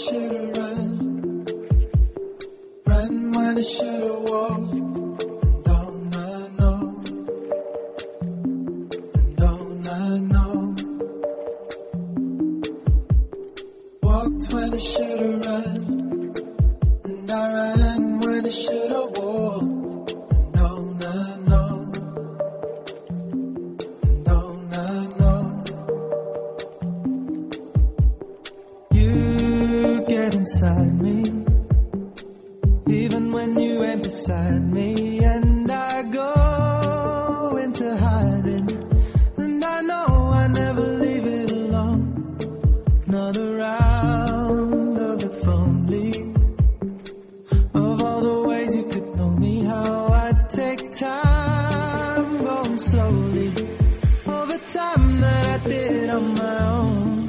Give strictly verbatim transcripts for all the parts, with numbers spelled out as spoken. should've run, run when I should've walked. And don't I know, and don't I know, walked when I should've run, and I ran when I should've walked. Inside me, even when you ain't beside me, and I go into hiding, and I know I never leave it alone. Another round of the phone leaves, of all the ways you could know me, how I take time, going slowly, all the time that I did on my own.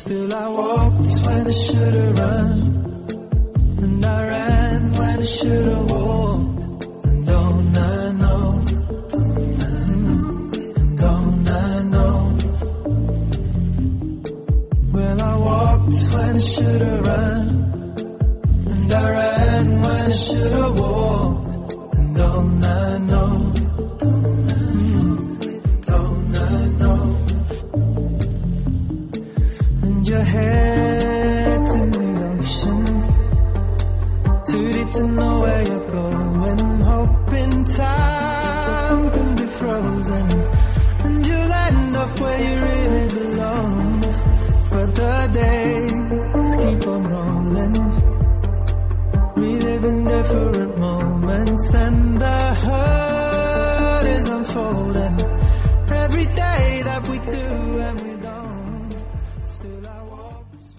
Still I walked when I should've run. Should've walked, and don't I know, don't I know, and don't I know. Well, I walked when I should've run, and I ran when I should've walked, and don't I know, don't I know, don't I know. And your head's in the ocean, too deep to know where you're going, hoping time can be frozen, and you'll end up where you really belong. But the days keep on rolling, reliving different moments, and the hurt is unfolding. Every day that we do and we don't, still I walk this way.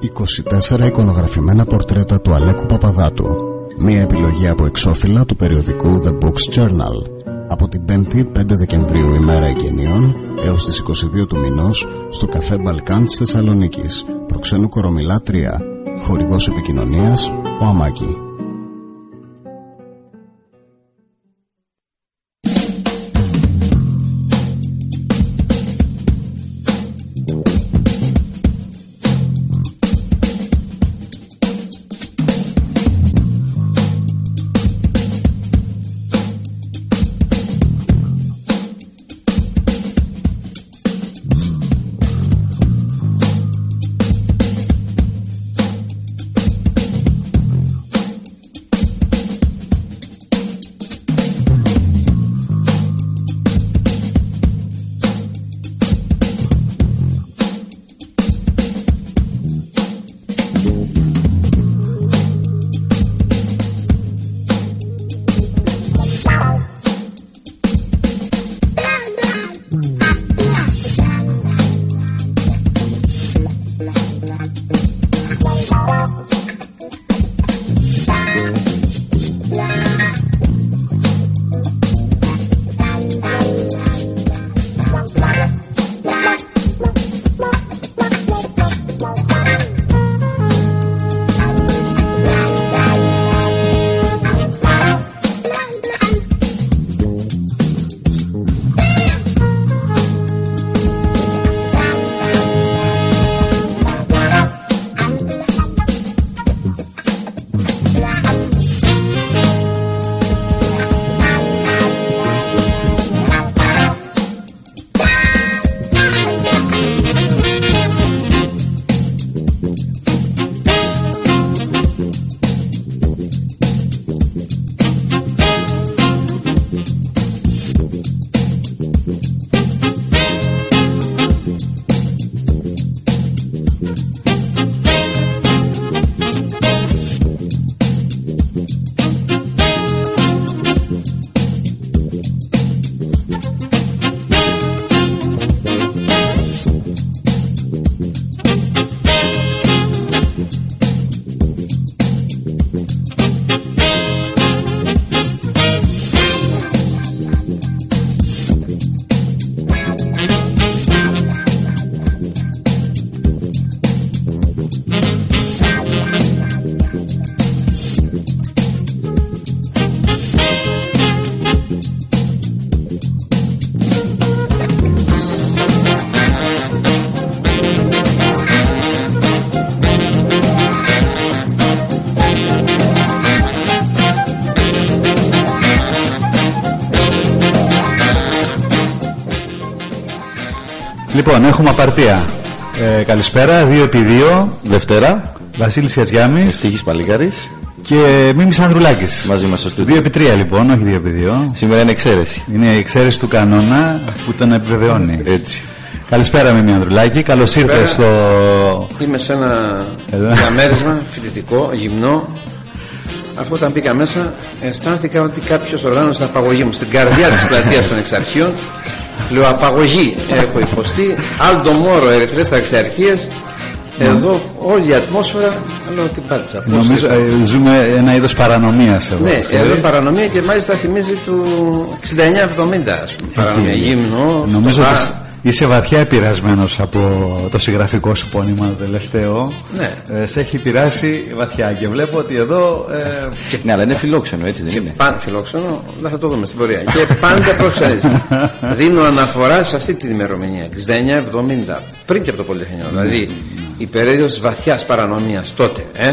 είκοσι τέσσερα εικονογραφημένα πορτρέτα του Αλέκου Παπαδάτου. Μία επιλογή από εξώφυλλα του περιοδικού The Books Journal. Από την πέμπτη πέντε Δεκεμβρίου, ημέρα εγγενείων, έως τις είκοσι δύο του μηνός, στο καφέ Μπαλκάν της Θεσσαλονίκης, προξένου Κορομιλά τρία. Χορηγός επικοινωνίας, ο Αμάκη. Λοιπόν, έχουμε απαρτία. Ε, καλησπέρα, δύο επί δύο. Δευτέρα. Βασίλης Κεριάμη. Ευτυχής Παλίκαρης. Και Μίμης Ανδρουλάκης. Μαζί μας στο στούντιο. δύο επί τρία λοιπόν, όχι δύο επί δύο. Σήμερα είναι εξαίρεση. Είναι η εξαίρεση του κανόνα που τον επιβεβαιώνει. Έτσι. Καλησπέρα Μίμη Ανδρουλάκη. Καλώς ήρθες στο. Είμαι σε ένα διαμέρισμα φοιτητικό, γυμνό. Αφού όταν μπήκα μέσα, αισθάνθηκα ότι κάποιος οργάνωσε την απαγωγή μου στην καρδιά της πλατείας των Εξαρχείων. Λέω, απαγωγή έχω υποστεί. Άλντο Μόρο, Ερυθρές Ταξιαρχίες. Εδώ όλη η ατμόσφαιρα. Λέω, τι πάτησα. Νομίζω ε, ζούμε ένα είδος παρανομίας εδώ. Ναι, εδώ παρανομία και μάλιστα θυμίζει του εξήντα εννιά εβδομήντα, ας πούμε. Παρανομία, γύμνο. Νομίζω φτωχά. Είσαι βαθιά πειρασμένος από το συγγραφικό σου πόνημα το τελευταίο. Ναι. Ε, σε έχει πειράσει βαθιά και βλέπω ότι εδώ. Ε... Και, ναι, αλλά είναι φιλόξενο, έτσι δεν και είναι. Πάντα φιλόξενο, δεν θα το δούμε στην πορεία. Και πάντα προξενίζει. Δίνω αναφορά σε αυτή την ημερομηνία, εξήντα εννιά εβδομήντα, πριν και από το Πολυτεχνείο. Δηλαδή η περίοδος βαθιάς παρανομίας τότε. Ε?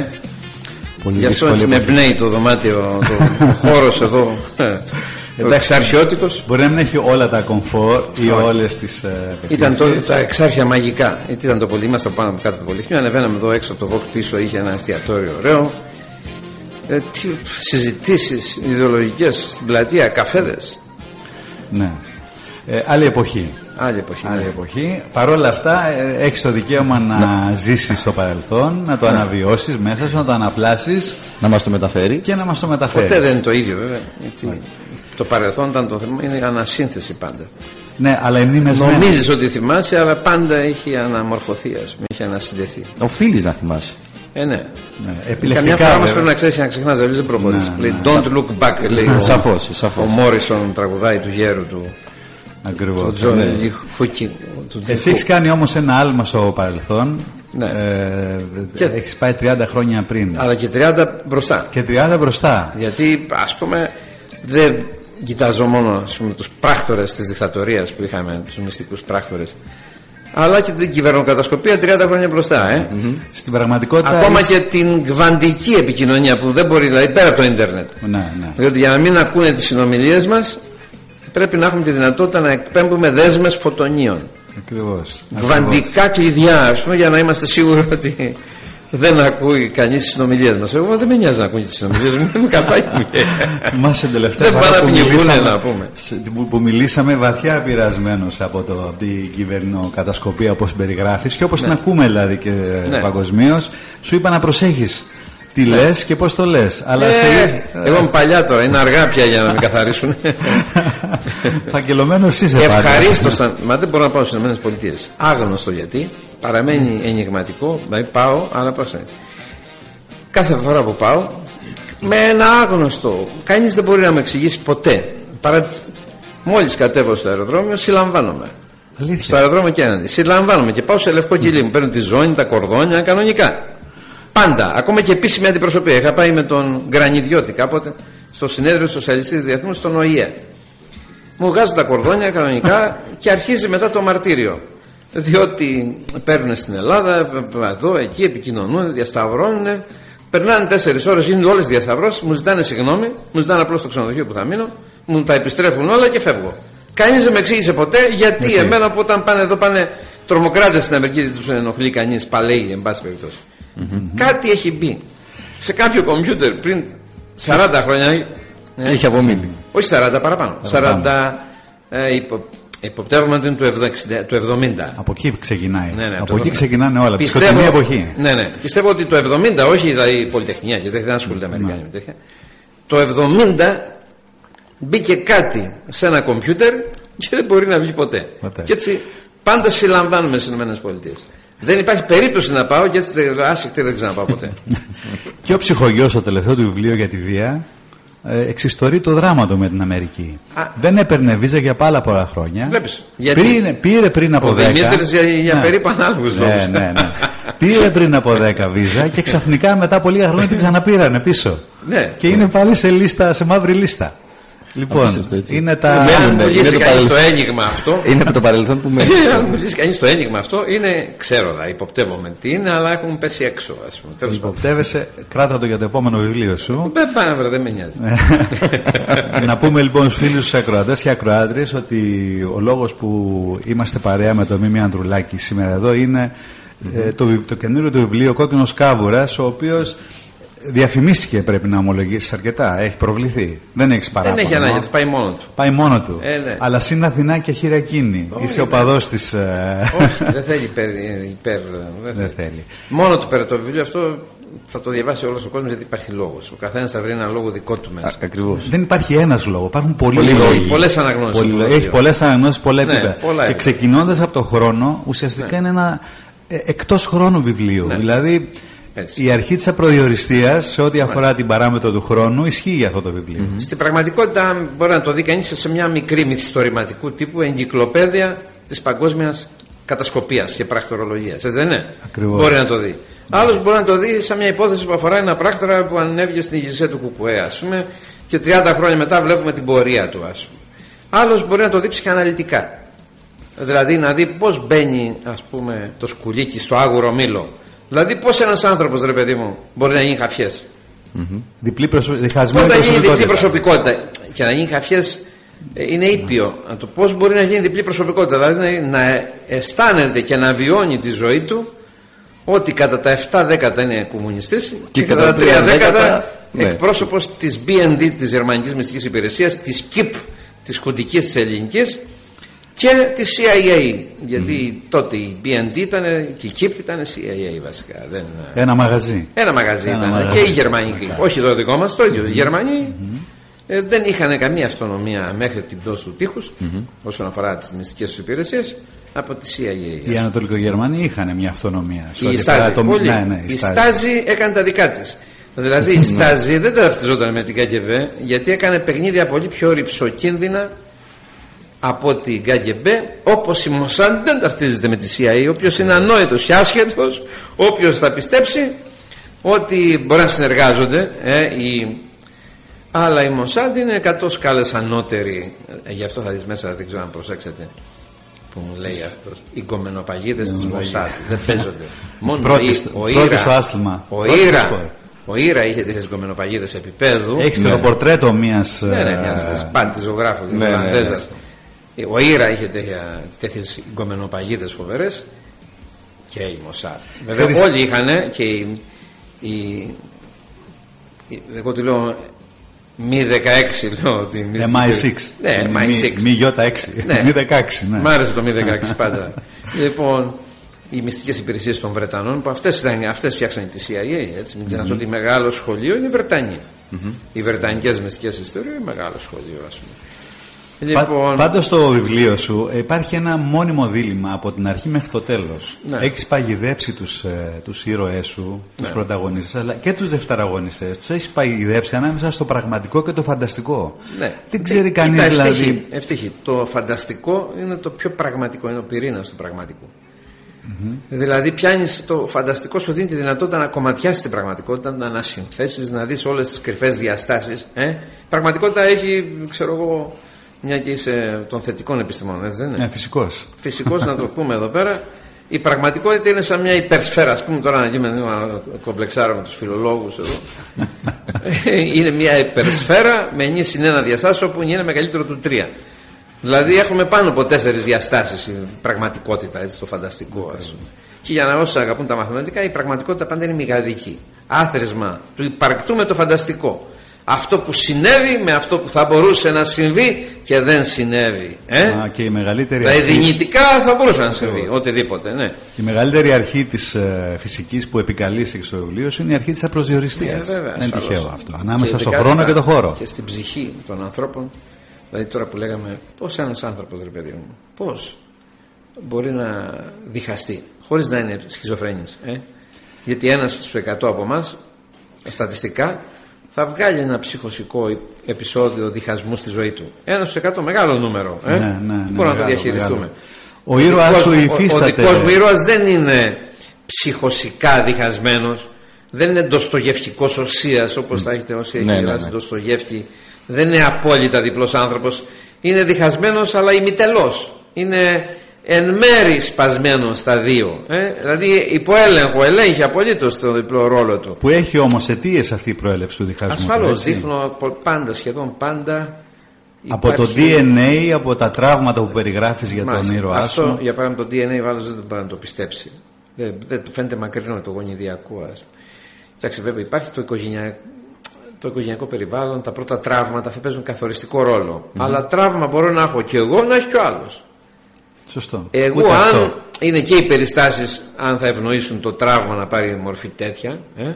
Γι' αυτό έτσι με εμπνέει το δωμάτιο, το χώρος εδώ. Ο εξαρχιώτικος. Μπορεί να μην έχει όλα τα κομφόρ ή όλες τις. Ήταν τότε τα εξάρχεια μαγικά. Ήταν το πολύ, ήμασταν πάνω από κάτω το Πολυτεχνείο. Ανεβαίναμε εδώ έξω από το Βόκ, πίσω είχε ένα εστιατόριο ωραίο. Ε, συζητήσεις ιδεολογικές στην πλατεία, καφέδες. Ναι. Ε, άλλη εποχή. Άλλη εποχή. Άλλη ναι. εποχή. Παρ' όλα αυτά, ε, έχεις το δικαίωμα να, να ζήσεις στο παρελθόν, να το ναι. αναβιώσεις μέσα σου, να το αναπλάσεις. Να μας το μεταφέρει. Και να μας το μεταφέρει. Ποτέ δεν είναι το ίδιο, βέβαια. Γιατί... Το παρελθόν ήταν το θέμα, είναι ανασύνθεση πάντα. Ναι, αλλά είναι νομίζεις ότι θυμάσαι, αλλά πάντα έχει αναμορφωθεί, ας πούμε, έχει ανασυνδεθεί. Οφείλεις να θυμάσαι. Ε, ναι. ναι. Καμιά φορά όμως πρέπει να ξέρεις να ξεχνάς, δηλαδή δεν προχωρείς. Ναι, λέει ναι. Don't look back, λέει. Ναι. Ο, σαφώς, σαφώς. Ο Μόρισον τραγουδάει του γέρου του. Ακριβώς. Του Τζον ναι. Χούκι. Εσύ έχεις κάνει όμως ένα άλμα στο παρελθόν. Ναι. Ε, και... Έχεις πάει τριάντα χρόνια πριν. Αλλά και τριάντα μπροστά. Και τριάντα μπροστά. Γιατί ας πούμε δεν. Κοιτάζω μόνο τους πράκτορες της δικτατορίας που είχαμε, τους μυστικούς πράκτορες, αλλά και την κυβερνοκατασκοπία τριάντα χρόνια μπροστά. Ε. Mm-hmm. Στην πραγματικότητα. Ακόμα είσαι... και την κβαντική επικοινωνία που δεν μπορεί, δηλαδή πέρα από το ίντερνετ. Ναι, ναι. Διότι για να μην ακούνε τις συνομιλίες μας, πρέπει να έχουμε τη δυνατότητα να εκπέμπουμε δέσμες φωτονίων. Ακριβώς. Κβαντικά κλειδιά, ας πούμε, για να είμαστε σίγουροι ότι. Δεν ακούει κανείς τις συνομιλίες μας. Εγώ δεν με νοιάζει να ακούει τις συνομιλίες μου. Δεν με καπάει. Μα σε τελευταία φορά που μιλήσαμε βαθιά πειρασμένος από την κυβερνοκατασκοπία όπως την περιγράφεις και όπως την ακούμε δηλαδή και παγκοσμίως, σου είπα να προσέχεις τι λες και πώς το λες. Εγώ είμαι παλιά τώρα, είναι αργά πια για να με καθαρίσουν. Φακελωμένος είσαι πάντα. Ευχαρίστως, μα δεν μπορώ να πάω στις ΗΠΑ. Άγνωστο γιατί. Παραμένει ενηγματικό, δηλαδή πάω, αλλά πώς είναι. Κάθε φορά που πάω, με ένα άγνωστο, κανείς δεν μπορεί να με εξηγήσει ποτέ. Παρά... Μόλις κατέβω στο αεροδρόμιο, συλλαμβάνομαι. Αλήθεια. Στο αεροδρόμιο και έναντι. Συλλαμβάνομαι και πάω σε λευκό κιλί μου. Παίρνω τη ζώνη, τα κορδόνια, κανονικά. Πάντα. Ακόμα και επίσημη αντιπροσωπεία. Είχα πάει με τον Γκρανιδιώτη κάποτε στο συνέδριο του Σοσιαλιστή Διεθνού στον ΟΗΕ. Μου βγάζω τα κορδόνια κανονικά και αρχίζει μετά το μαρτύριο. Διότι παίρνουν στην Ελλάδα, εδώ, εκεί, επικοινωνούν, διασταυρώνουν, περνάνε τέσσερις ώρες, γίνονται όλες διασταυρώσεις, μου ζητάνε συγγνώμη, μου ζητάνε απλώς το ξενοδοχείο που θα μείνω, μου τα επιστρέφουν όλα και φεύγω. Κανείς δεν με εξήγησε ποτέ γιατί okay. εμένα που όταν πάνε εδώ πάνε τρομοκράτες στην Αμερική, δεν τους ενοχλεί κανείς, παλαιοί, εν πάση περιπτώσει. Mm-hmm. Κάτι έχει μπει σε κάποιο κομπιούτερ πριν σαράντα χρόνια. Ε, έχει απομείνει. Όχι σαράντα, παραπάνω. παραπάνω. σαράντα ε, υπο... Υποπτεύουμε ότι είναι το εβδομήντα. Από εκεί ξεκινάει. Ναι, ναι, από, από εκεί ξεκινάνε όλα. Πιστεύω, εποχή. Ναι, ναι. Πιστεύω ότι το εβδομήντα, όχι δηλαδή, η Πολυτεχνία, γιατί δεν ασχολείται με Αμερικάνικα με τέτοια. Το εβδομήντα μπήκε κάτι σε ένα κομπιούτερ και δεν μπορεί να βγει ποτέ. ποτέ. Και έτσι πάντα συλλαμβάνουμε στις ΗΠΑ. Δεν υπάρχει περίπτωση να πάω και έτσι άσυχτη δεν ξαναπάω ποτέ. Και ο ψυχογιός, το τελευταίο του βιβλίο για τη βία. Εξιστορεί το δράμα του με την Αμερική. Α, δεν έπαιρνε βίζα για πάρα πολλά χρόνια. Βλέπεις, γιατί πήρε, πήρε πριν από δέκα. Δημήτρης για, για ναι. περίπου ανάλογους λόγους. Ναι, ναι, ναι. Πήρε πριν από δέκα βίζα και ξαφνικά μετά από λίγα χρόνια την ξαναπήρανε πίσω. Ναι. Και είναι πάλι σε λίστα, σε μαύρη λίστα. Λοιπόν, είναι τα. Αν μιλήσει κανείς στο ένιγμα αυτό. Είναι από το παρελθόν που μένει. Αν μιλήσει κανείς στο ένιγμα αυτό, είναι ξέροδα. Υποπτεύομαι τι είναι, αλλά έχουν πέσει έξω. Υποπτεύεσαι, κράτα το για το επόμενο βιβλίο σου. Δεν πάνε, βρε, δεν με νοιάζει. Να πούμε λοιπόν στους φίλους τους ακροατές και ακροάτριες ότι ο λόγος που είμαστε παρέα με τον Μίμη Ανδρουλάκη σήμερα εδώ είναι το καινούριο του βιβλίο Κόκκινος Κάβουρας, ο οποίος. Διαφημίστηκε, πρέπει να ομολογήσεις αρκετά. Έχει προβληθεί. Δεν έχεις παράπονο. Δεν έχει ανάγκη, πάει μόνο του. Πάει μόνο του. Ε, ναι. Αλλά συν Αθηνά και χείρα εκείνη. Είσαι ο παδός της. Όχι, δεν θέλει υπέρ. υπέρ δεν θέλει. θέλει. Μόνο του πέρα το βιβλίο αυτό θα το διαβάσει όλος ο κόσμος, γιατί υπάρχει λόγος. Ο καθένας θα βρει ένα λόγο δικό του μέσα. Ακριβώς. Δεν υπάρχει ένας λόγος. Υπάρχουν πολλοί λόγοι. Πολλές αναγνώσεις. Έχει πολλές αναγνώσεις, πολλά επίπεδα. Ναι, και ξεκινώντας από το χρόνο, ουσιαστικά ναι. είναι ένα εκτός χρόνου βιβλίο. Ναι. Δηλαδή. Έτσι. Η αρχή της απροδιοριστίας σε ό,τι αφορά έτσι. Την παράμετρο του χρόνου ισχύει για αυτό το βιβλίο. Mm-hmm. Στην πραγματικότητα μπορεί να το δει κανείς σε μια μικρή μυθιστορηματικού τύπου εγκυκλοπαίδεια της παγκόσμιας κατασκοπίας και πρακτορολογίας. Έτσι δεν είναι. Ακριβώς. Μπορεί να το δει. Yeah. Άλλος μπορεί να το δει σαν μια υπόθεση που αφορά ένα πράκτορα που ανέβηκε στην ηγεσία του Κουκουέ, ας πούμε, και τριάντα χρόνια μετά βλέπουμε την πορεία του, ας πούμε. Άλλος μπορεί να το δει ψυχαναλυτικά. Δηλαδή να δει πώς μπαίνει, ας πούμε, το σκουλίκι στο άγουρο μήλο. Δηλαδή, πώς ένας άνθρωπος, ρε παιδί μου, μπορεί να γίνει χαφιές. Mm-hmm. Διπλή προσω... Πώς θα γίνει διπλή προσωπικότητα. Και να γίνει χαφιές είναι ήπιο. Mm-hmm. Πώς μπορεί να γίνει διπλή προσωπικότητα. Δηλαδή, να αισθάνεται και να βιώνει τη ζωή του ότι κατά τα εφτά δέκατα είναι κομμουνιστής και, και κατά τα τρία δέκατα εκπρόσωπος ναι. της μπι εν ντι, της Γερμανικής Μυστικής Υπηρεσίας, της κιπ, της Χουντικής, της Ελληνικής. Και τη σι άι έι, γιατί mm. τότε η μπι εν ντι ήταν και η κιπ ήταν σι άι έι βασικά. Δεν... Ένα μαγαζί. Ένα μαγαζί Ένα ήταν μαγαζί. Και οι Γερμανοί, όχι το δικό μας, το ίδιο. Mm-hmm. Οι Γερμανοί mm-hmm. ε, δεν είχαν καμία αυτονομία μέχρι την πτώση του τείχους mm-hmm. όσον αφορά τις μυστικές τους υπηρεσίες από τη σι άι έι. Οι Ανατολικογερμανοί είχαν μια αυτονομία. Η ΣΤΑΖΙ το... ναι, ναι, έκανε τα δικά της. Δηλαδή η ΣΤΑΖΙ δεν ταυτιζόταν με την Γκάγκεμπε, γιατί έκανε παιχνίδια πολύ πιο ρυψοκίνδυνα. Από την Γκάγκεμπε, όπως η Μοσάντ δεν ταυτίζεται με τη σι άι έι. Όποιος είναι ανόητος και άσχετος, όποιος θα πιστέψει ότι μπορεί να συνεργάζονται ε, η... αλλά η Μοσάντ είναι εκατό σκάλες ανώτερη. Γι' αυτό θα δεις μέσα, δεν ξέρω αν προσέξετε που μου λέει αυτός, οι κομμενοπαγίδες της Μοσάντ δεν παίζονται. Μόνο πρώτης, ο, η... πρώτης ο άστημα, ο Ήρα. Ο Ήρα είχε τέτοιες κομμενοπαγίδες επίπεδου. Έχεις και ναι. το πορτρέτο μιας ναι, ναι, μιας πάντης ζωγράφου ναι, ναι, ναι, ναι. Ο Ήρα είχε τέτοιες γκομενοπαγίδες φοβερές και η Μοσάρ. Βέβαια ξέρεις... όλοι είχανε και η, η, η, εγώ τη λέω μη δεκαέξι λέω τη εμ άι σιξ. Ναι, εμ άι σιξ. Μη γιώτα έξι. Μη δεκαέξι. Μ' άρεσε το μη δεκαέξι πάντα. Λοιπόν, οι μυστικές υπηρεσίες των Βρετανών που αυτές, ήταν, αυτές φτιάξαν τη σι άι έι. Έτσι, μην ξεχνάτε ότι μεγάλο σχολείο είναι η Βρετανία. Mm-hmm. Οι βρετανικές μυστικές ιστορίες είναι μεγάλο σχολείο, ας πούμε. Λοιπόν... Πάντως στο βιβλίο σου υπάρχει ένα μόνιμο δίλημμα από την αρχή μέχρι το τέλος. Ναι. Έχεις παγιδέψει τους, ε, τους ήρωές σου, τους ναι. πρωταγωνιστές, αλλά και τους δευτεραγωνιστές. Τους έχεις παγιδέψει ανάμεσα στο πραγματικό και το φανταστικό. Ναι. Δεν ξέρει ε, κανείς δηλαδή. Ευτυχή, ευτυχή. Το φανταστικό είναι το πιο πραγματικό, είναι ο πυρήνας του πραγματικού. Mm-hmm. Δηλαδή, πιάνεις το φανταστικό, σου δίνει τη δυνατότητα να κομματιάσεις την πραγματικότητα, να ανασυνθέσεις, να δεις όλες τις κρυφές διαστάσεις. Ε? Η πραγματικότητα έχει, ξέρω εγώ. Μια και είσαι των θετικών επιστημών, έτσι δεν είναι. Ναι, φυσικός. Φυσικός, να το πούμε εδώ πέρα. Η πραγματικότητα είναι σαν μια υπερσφαίρα. Ας πούμε τώρα να γίνουμε να κομπλεξάρω με τους φιλολόγους εδώ. Είναι μια υπερσφαίρα με νη συνένα διαστάσεις, όπου είναι μεγαλύτερο του τρία. Δηλαδή έχουμε πάνω από τέσσερις διαστάσεις η πραγματικότητα, έτσι, το φανταστικό. Okay. Και για να όσοι αγαπούν τα μαθηματικά, η πραγματικότητα πάντα είναι μηγαδική. Άθροισμα του υπαρκτού με το φανταστικό. Αυτό που συνέβη με αυτό που θα μπορούσε να συμβεί και δεν συνέβη. Ε? Α, και η μεγαλύτερη αρχή... δυνητικά θα μπορούσε να συμβεί, οτιδήποτε. Ναι. Η μεγαλύτερη αρχή της ε, φυσικής που επικαλείσαι στο βιβλίο είναι η αρχή της απροσδιοριστίας. Ε, βέβαια, δεν είναι τυχαίο αυτό. Ανάμεσα στον χρόνο στα... και τον χώρο. Και στην ψυχή των ανθρώπων. Δηλαδή, τώρα που λέγαμε, πώς ένας άνθρωπος, ρε παιδί μου, πώς μπορεί να διχαστεί χωρίς να είναι σχιζοφρένης. Ε? Γιατί ένας στους εκατό από εμάς, στατιστικά, θα βγάλει ένα ψυχοσικό επεισόδιο διχασμού στη ζωή του. Ένα στους εκατό, μεγάλο νούμερο. Ε? Ναι, ναι, ναι, μπορούμε μεγάλο, να το διαχειριστούμε. Ο, ο ήρωας σου υφίσταται. Ο, ο δικός μου ήρωας δεν είναι ψυχοσικά διχασμένος. δεν είναι ντοστογιεφκικός οσίας, όπως θα έχετε όσοι έχει γράψει Ντοστογιέφσκι. Δεν είναι απόλυτα διπλός άνθρωπος. Είναι διχασμένος αλλά ημιτελώς. Είναι εν μέρη σπασμένος στα δύο. Ε? Δηλαδή υποέλεγχο, ελέγχει απολύτως τον διπλό ρόλο του. Που έχει όμως αιτίες αυτή η προέλευση του διχασμού. Ασφαλώς, δείχνω πάντα, σχεδόν πάντα. Από το ντι εν έι, από τα τραύματα που περιγράφεις για τον ήρωά σου. Αυτό, για παράδειγμα, το ντι εν έι βάλω δεν μπορεί να το πιστέψει. Δεν, δεν του φαίνεται μακρινό το γονιδιακό. Εντάξει, βέβαια υπάρχει το οικογενειακό. Το οικογενειακό περιβάλλον, τα πρώτα τραύματα, θα παίζουν καθοριστικό ρόλο. Mm-hmm. Αλλά τραύμα μπορώ να έχω και εγώ, να έχει και ο άλλος. Σωστό. Εγώ, ούτε αν αυτό. Είναι και οι περιστάσεις, αν θα ευνοήσουν το τραύμα να πάρει μορφή τέτοια, ε?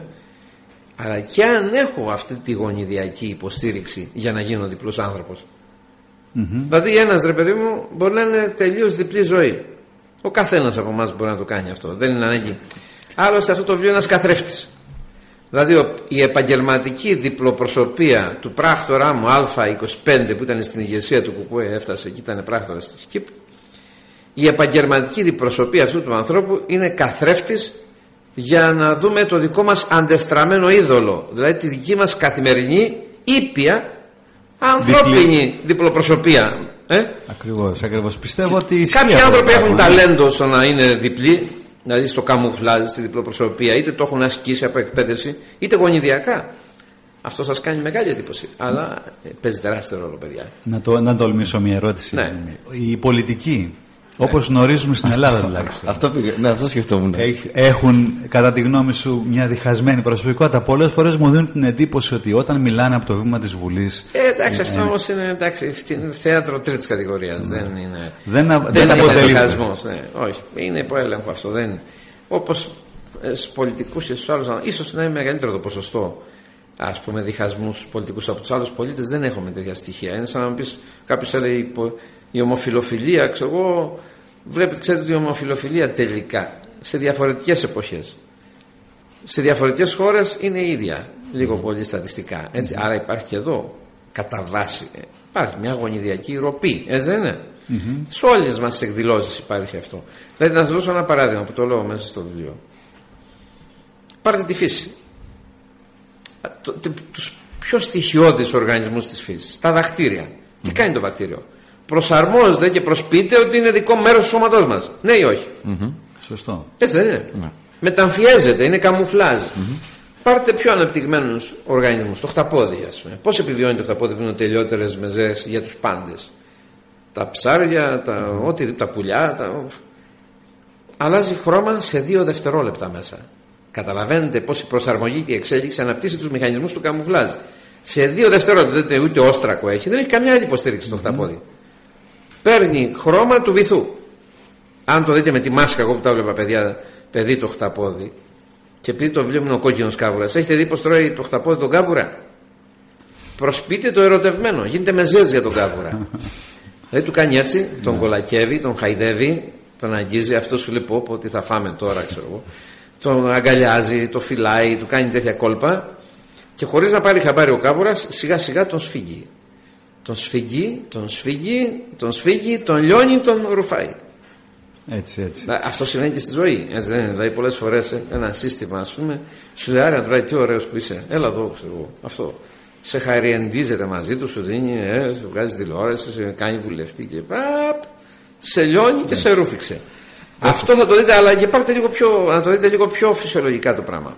αλλά και αν έχω αυτή τη γονιδιακή υποστήριξη για να γίνω διπλός άνθρωπος. Mm-hmm. Δηλαδή, ένας ρε παιδί μου μπορεί να είναι τελείως διπλή ζωή. Ο καθένας από εμάς μπορεί να το κάνει αυτό. Δεν είναι ανάγκη. Άλλωστε, αυτό το βιβλίο είναι ένας καθρέφτης. Δηλαδή η επαγγελματική διπλοπροσωπία του πράκτορα μου Α είκοσι πέντε που ήταν στην ηγεσία του Κουκουέ, έφτασε και ήταν πράκτορα στη ΚΙΠ. Η επαγγελματική διπλοπροσωπία αυτού του ανθρώπου είναι καθρέφτης για να δούμε το δικό μας αντεστραμμένο είδωλο, δηλαδή τη δική μας καθημερινή ήπια ανθρώπινη Διπλή. διπλοπροσωπία. Ε? Ακριβώς, ακριβώς. Πιστεύω ότι κάποιοι άνθρωποι έχουν είναι. ταλέντο στο να είναι διπλοί. Δηλαδή στο καμουφλάζ, στη διπλοπροσωπία, είτε το έχουν ασκήσει από εκπαίδευση, είτε γονιδιακά. Αυτό σας κάνει μεγάλη εντύπωση. Αλλά ε, παίζει τεράστιο ρόλο, παιδιά. Να, το, να τολμήσω μια ερώτηση. Ναι. Η πολιτική, ναι. όπως γνωρίζουμε στην Ελλάδα τουλάχιστον. Αυτό, ναι, αυτό σκεφτόμουν. Έχουν, κατά τη γνώμη σου, μια διχασμένη προσωπικότητα. Πολλές φορές μου δίνουν την εντύπωση ότι όταν μιλάνε από το βήμα της Βουλής. Ε, εντάξει, αυτό όμως είναι εντάξει, θέατρο τρίτης κατηγορίας. Ναι. Δεν είναι. Δεν, α, δεν, δεν αποτελεί διχασμός. Ναι. Όχι, είναι υποέλεγχο αυτό. Δεν... Όπως στους πολιτικούς και στους άλλους, ίσως να είναι μεγαλύτερο το ποσοστό ας πούμε διχασμούς στους πολιτικούς από τους άλλους πολίτες. Δεν έχουμε τέτοια στοιχεία. Είναι σαν να μου πεις κάποιος έλεγε υπο... η ομοφιλοφιλία, ξέρω εγώ, βλέπετε, ξέρετε ότι η ομοφιλοφιλία τελικά σε διαφορετικές εποχές, σε διαφορετικές χώρες είναι ίδια, λίγο πολύ στατιστικά. Έτσι. Mm-hmm. Άρα υπάρχει και εδώ, κατά βάση, υπάρχει μια γονιδιακή ροπή, έτσι δεν είναι. Mm-hmm. Σε όλες μας τις εκδηλώσεις υπάρχει αυτό. Δηλαδή, να σας δώσω ένα παράδειγμα που το λέω μέσα στο βιβλίο. Πάρτε τη φύση. Τους πιο στοιχειώδεις οργανισμούς της φύσης, τα βακτήρια. Mm-hmm. Τι κάνει το βακτήριο? Προσαρμόζεται και προσποιείται ότι είναι δικό μέρος του σώματός μας. Ναι ή όχι? Mm-hmm. Σωστό. Έτσι δεν είναι? Mm-hmm. Μεταμφιέζεται, είναι καμουφλάζ. Mm-hmm. Πάρτε πιο αναπτυγμένους οργανισμούς, το χταπόδι, ας πούμε. Πώς επιβιώνει το χταπόδι που είναι τελειότερες μεζές για τους πάντες? Τα ψάρια, τα, mm-hmm. ό,τι, τα πουλιά. Τα... Αλλάζει χρώμα σε δύο δευτερόλεπτα μέσα. Καταλαβαίνετε πώς η προσαρμογή και η εξέλιξη αναπτύσσει τους μηχανισμούς του καμουφλάζ. Σε δύο δευτερόλεπτα, δεν ούτε όστρακο έχει, δεν έχει καμιά άλλη υποστήριξη στο mm-hmm. χταπόδι. Παίρνει χρώμα του βυθού. Αν το δείτε με τη μάσκα, εγώ που τα βλέπα παιδιά, παιδί το χταπόδι, και επειδή το βιβλίο μου είναι ο Κόκκινος Κάβουρας, έχετε δει πως τρώει το χταπόδι τον κάβουρα? Προσποιείται το ερωτευμένο, γίνεται μεζές για τον κάβουρα. Δηλαδή του κάνει έτσι, τον κολακεύει, τον χαϊδεύει, τον αγγίζει, αυτό σου λέει πω ότι θα φάμε τώρα, ξέρω εγώ. Τον αγκαλιάζει, το φυλάει, του κάνει τέτοια κόλπα και χωρίς να πάρει χαμπάρι ο κάβουρας, σιγά σιγά τον σφίγγει. Τον σφίγγει, τον σφίγγει, τον σφίγγει, τον λιώνει, τον ρουφάει. Έτσι, έτσι. Αυτό συμβαίνει και στη ζωή. Έτσι δεν είναι? Δηλαδή, πολλές φορές ένα σύστημα, ας πούμε, σου λέει: Άρα, τώρα τι ωραίος που είσαι. Έλα εδώ, ξέρω εγώ. Αυτό. Σε χαριεντίζεται μαζί του, σου δίνει, ε, σου βγάζει τηλεόραση, σε κάνει βουλευτή και παπ. Σε λιώνει και σε ρούφηξε. Αυτό θα το δείτε, αλλά και πάρτε λίγο πιο, να το δείτε λίγο πιο φυσιολογικά το πράγμα.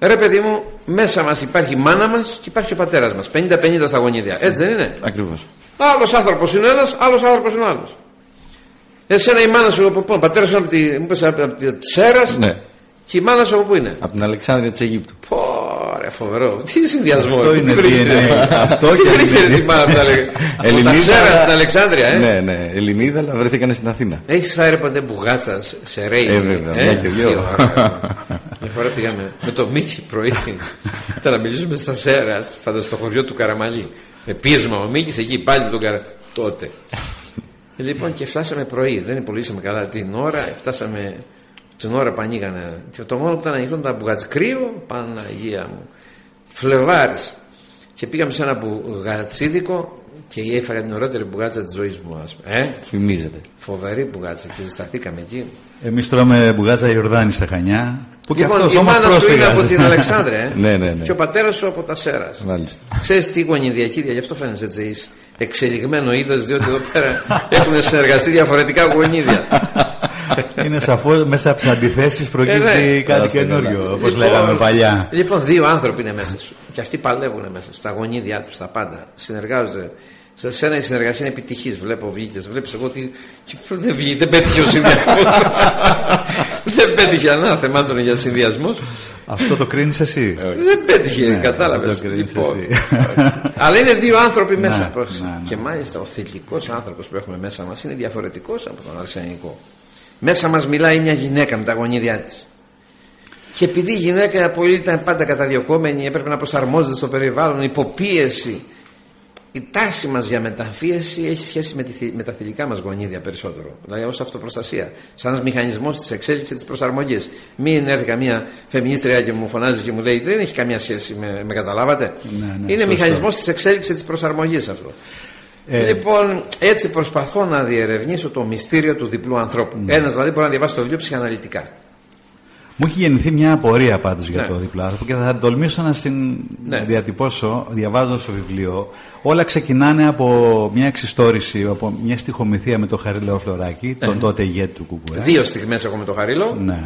Ρε παιδί μου, μέσα μας υπάρχει η μάνα μας και υπάρχει ο πατέρας μας. πενήντα πενήντα στα γονίδια. Έτσι δεν είναι? Ακριβώς. Άλλος άνθρωπος είναι ένας, άλλος άνθρωπος είναι άλλος. Εσένα η μάνα σου, ο πατέρας σου μου πες από τη Τσέρας, ναι. Και η μάνα σου από πού είναι? Από την Αλεξάνδρεια της Αιγύπτου. Ωραία, φοβερό. Τι συνδυασμό. Αυτό είναι ντι εν έι. Αυτό και τι μάνα τα λέγανε. Από τα Τσέρας στην Αλεξάνδρεια, ε. Ναι, ναι. Ελληνίδα, αλλά βρέθηκαν στην Αθήνα. Έχεις φάει ποτέ μπουγάτσα σε ρέι? Ε, βέβαια. Και δύο. Μια φορά πήγαμε με το Μίχη πρωί. Ήταν να μιλήσουμε στα Σέρας, φανταστείτε, στο χωριό του Καραμαλή. Επίσημα ο Μίχης εκεί πάλι τον Καραμαλή. Τότε. Λοιπόν, και φτάσαμε πρωί. Δεν υπολογίσαμε καλά την ώρα. Φτάσαμε την ώρα που ανοίγανε. Το μόνο που ήταν ανοιχτό ήταν μπουγατσκρύο. Παναγία μου. Φλεβάρης. Και πήγαμε σε ένα μπουγατσίδικο και έφαγα την ωραίτερη μπουγάτσα της ζωής μου. Ε? Θυμίζεται. Φοβερή μπουγάτσα. Και ζεσταθήκαμε εκεί. Εμείς τρώμε μπουγάτσα Ιορδάνη στα Χανιά. Που και λοιπόν, η μάνα σου είναι από την Αλεξάνδρεια ε? ναι, ναι, ναι. Και ο πατέρας σου από τα Σέρας. Ξέρεις τι γονιδιακίδια, γι' αυτό φαίνεσαι τζεής. Εξελιγμένο είδος, διότι εδώ πέρα έχουν συνεργαστεί διαφορετικά γονίδια. Είναι σαφώς μέσα από τις αντιθέσεις προκύπτει κάτι καινούριο, όπως λοιπόν, λέγαμε παλιά. Λοιπόν, δύο άνθρωποι είναι μέσα σου και αυτοί παλεύουν μέσα σου, τα γονίδια τους, τα πάντα. Συνεργάζονται. Σε σένα η συνεργασία είναι επιτυχής. Βλέπω βγήκες, βλέπεις εγώ ότι δεν βγήκε, δεν πέτυχε ο συνδυασμός. Δεν πέτυχε ανάθεμα τον για συνδυασμός. Αυτό το κρίνεις εσύ. Δεν πέτυχε, ναι, κατάλαβες. Λοιπόν. Αλλά είναι δύο άνθρωποι μέσα. Ναι, ναι, ναι. Και μάλιστα ο θηλυκός άνθρωπος που έχουμε μέσα μας είναι διαφορετικός από τον αρσενικό. Μέσα μας μιλάει μια γυναίκα με τα γονίδια της. Και επειδή η γυναίκα πολύ ήταν πάντα καταδιωκόμενη, έπρεπε να προσαρμόζεται στο περιβάλλον, υποπίεση. Η τάση μας για μεταφίεση έχει σχέση με, τη, με τα θηλυκά μας γονίδια περισσότερο. Δηλαδή ως αυτοπροστασία. Σαν ένας μηχανισμός της εξέλιξης και της προσαρμογής. Μην έρθει καμία φεμινίστρια και μου φωνάζει και μου λέει δεν έχει καμία σχέση, με, με καταλάβατε. Ναι, ναι, είναι μηχανισμός της εξέλιξης και της προσαρμογής αυτό. Ε, λοιπόν, έτσι προσπαθώ να διερευνήσω το μυστήριο του διπλού ανθρώπου. Ναι. Ένας δηλαδή μπορεί να διαβάσει το βιβλίο ψυχαναλυτικά. Μου έχει γεννηθεί μια απορία πάντως για ναι. το διπλό άνθρωπο και θα τολμήσω να την ναι. διατυπώσω διαβάζοντας το βιβλίο. Όλα ξεκινάνε από μια εξιστόρηση, από μια στιχομυθία με τον Χαρίλαο Φλωράκη, τον ε. τότε ηγέτη του Κουκουέ. Δύο στιγμές έχω με τον Χαρίλαο. Ναι.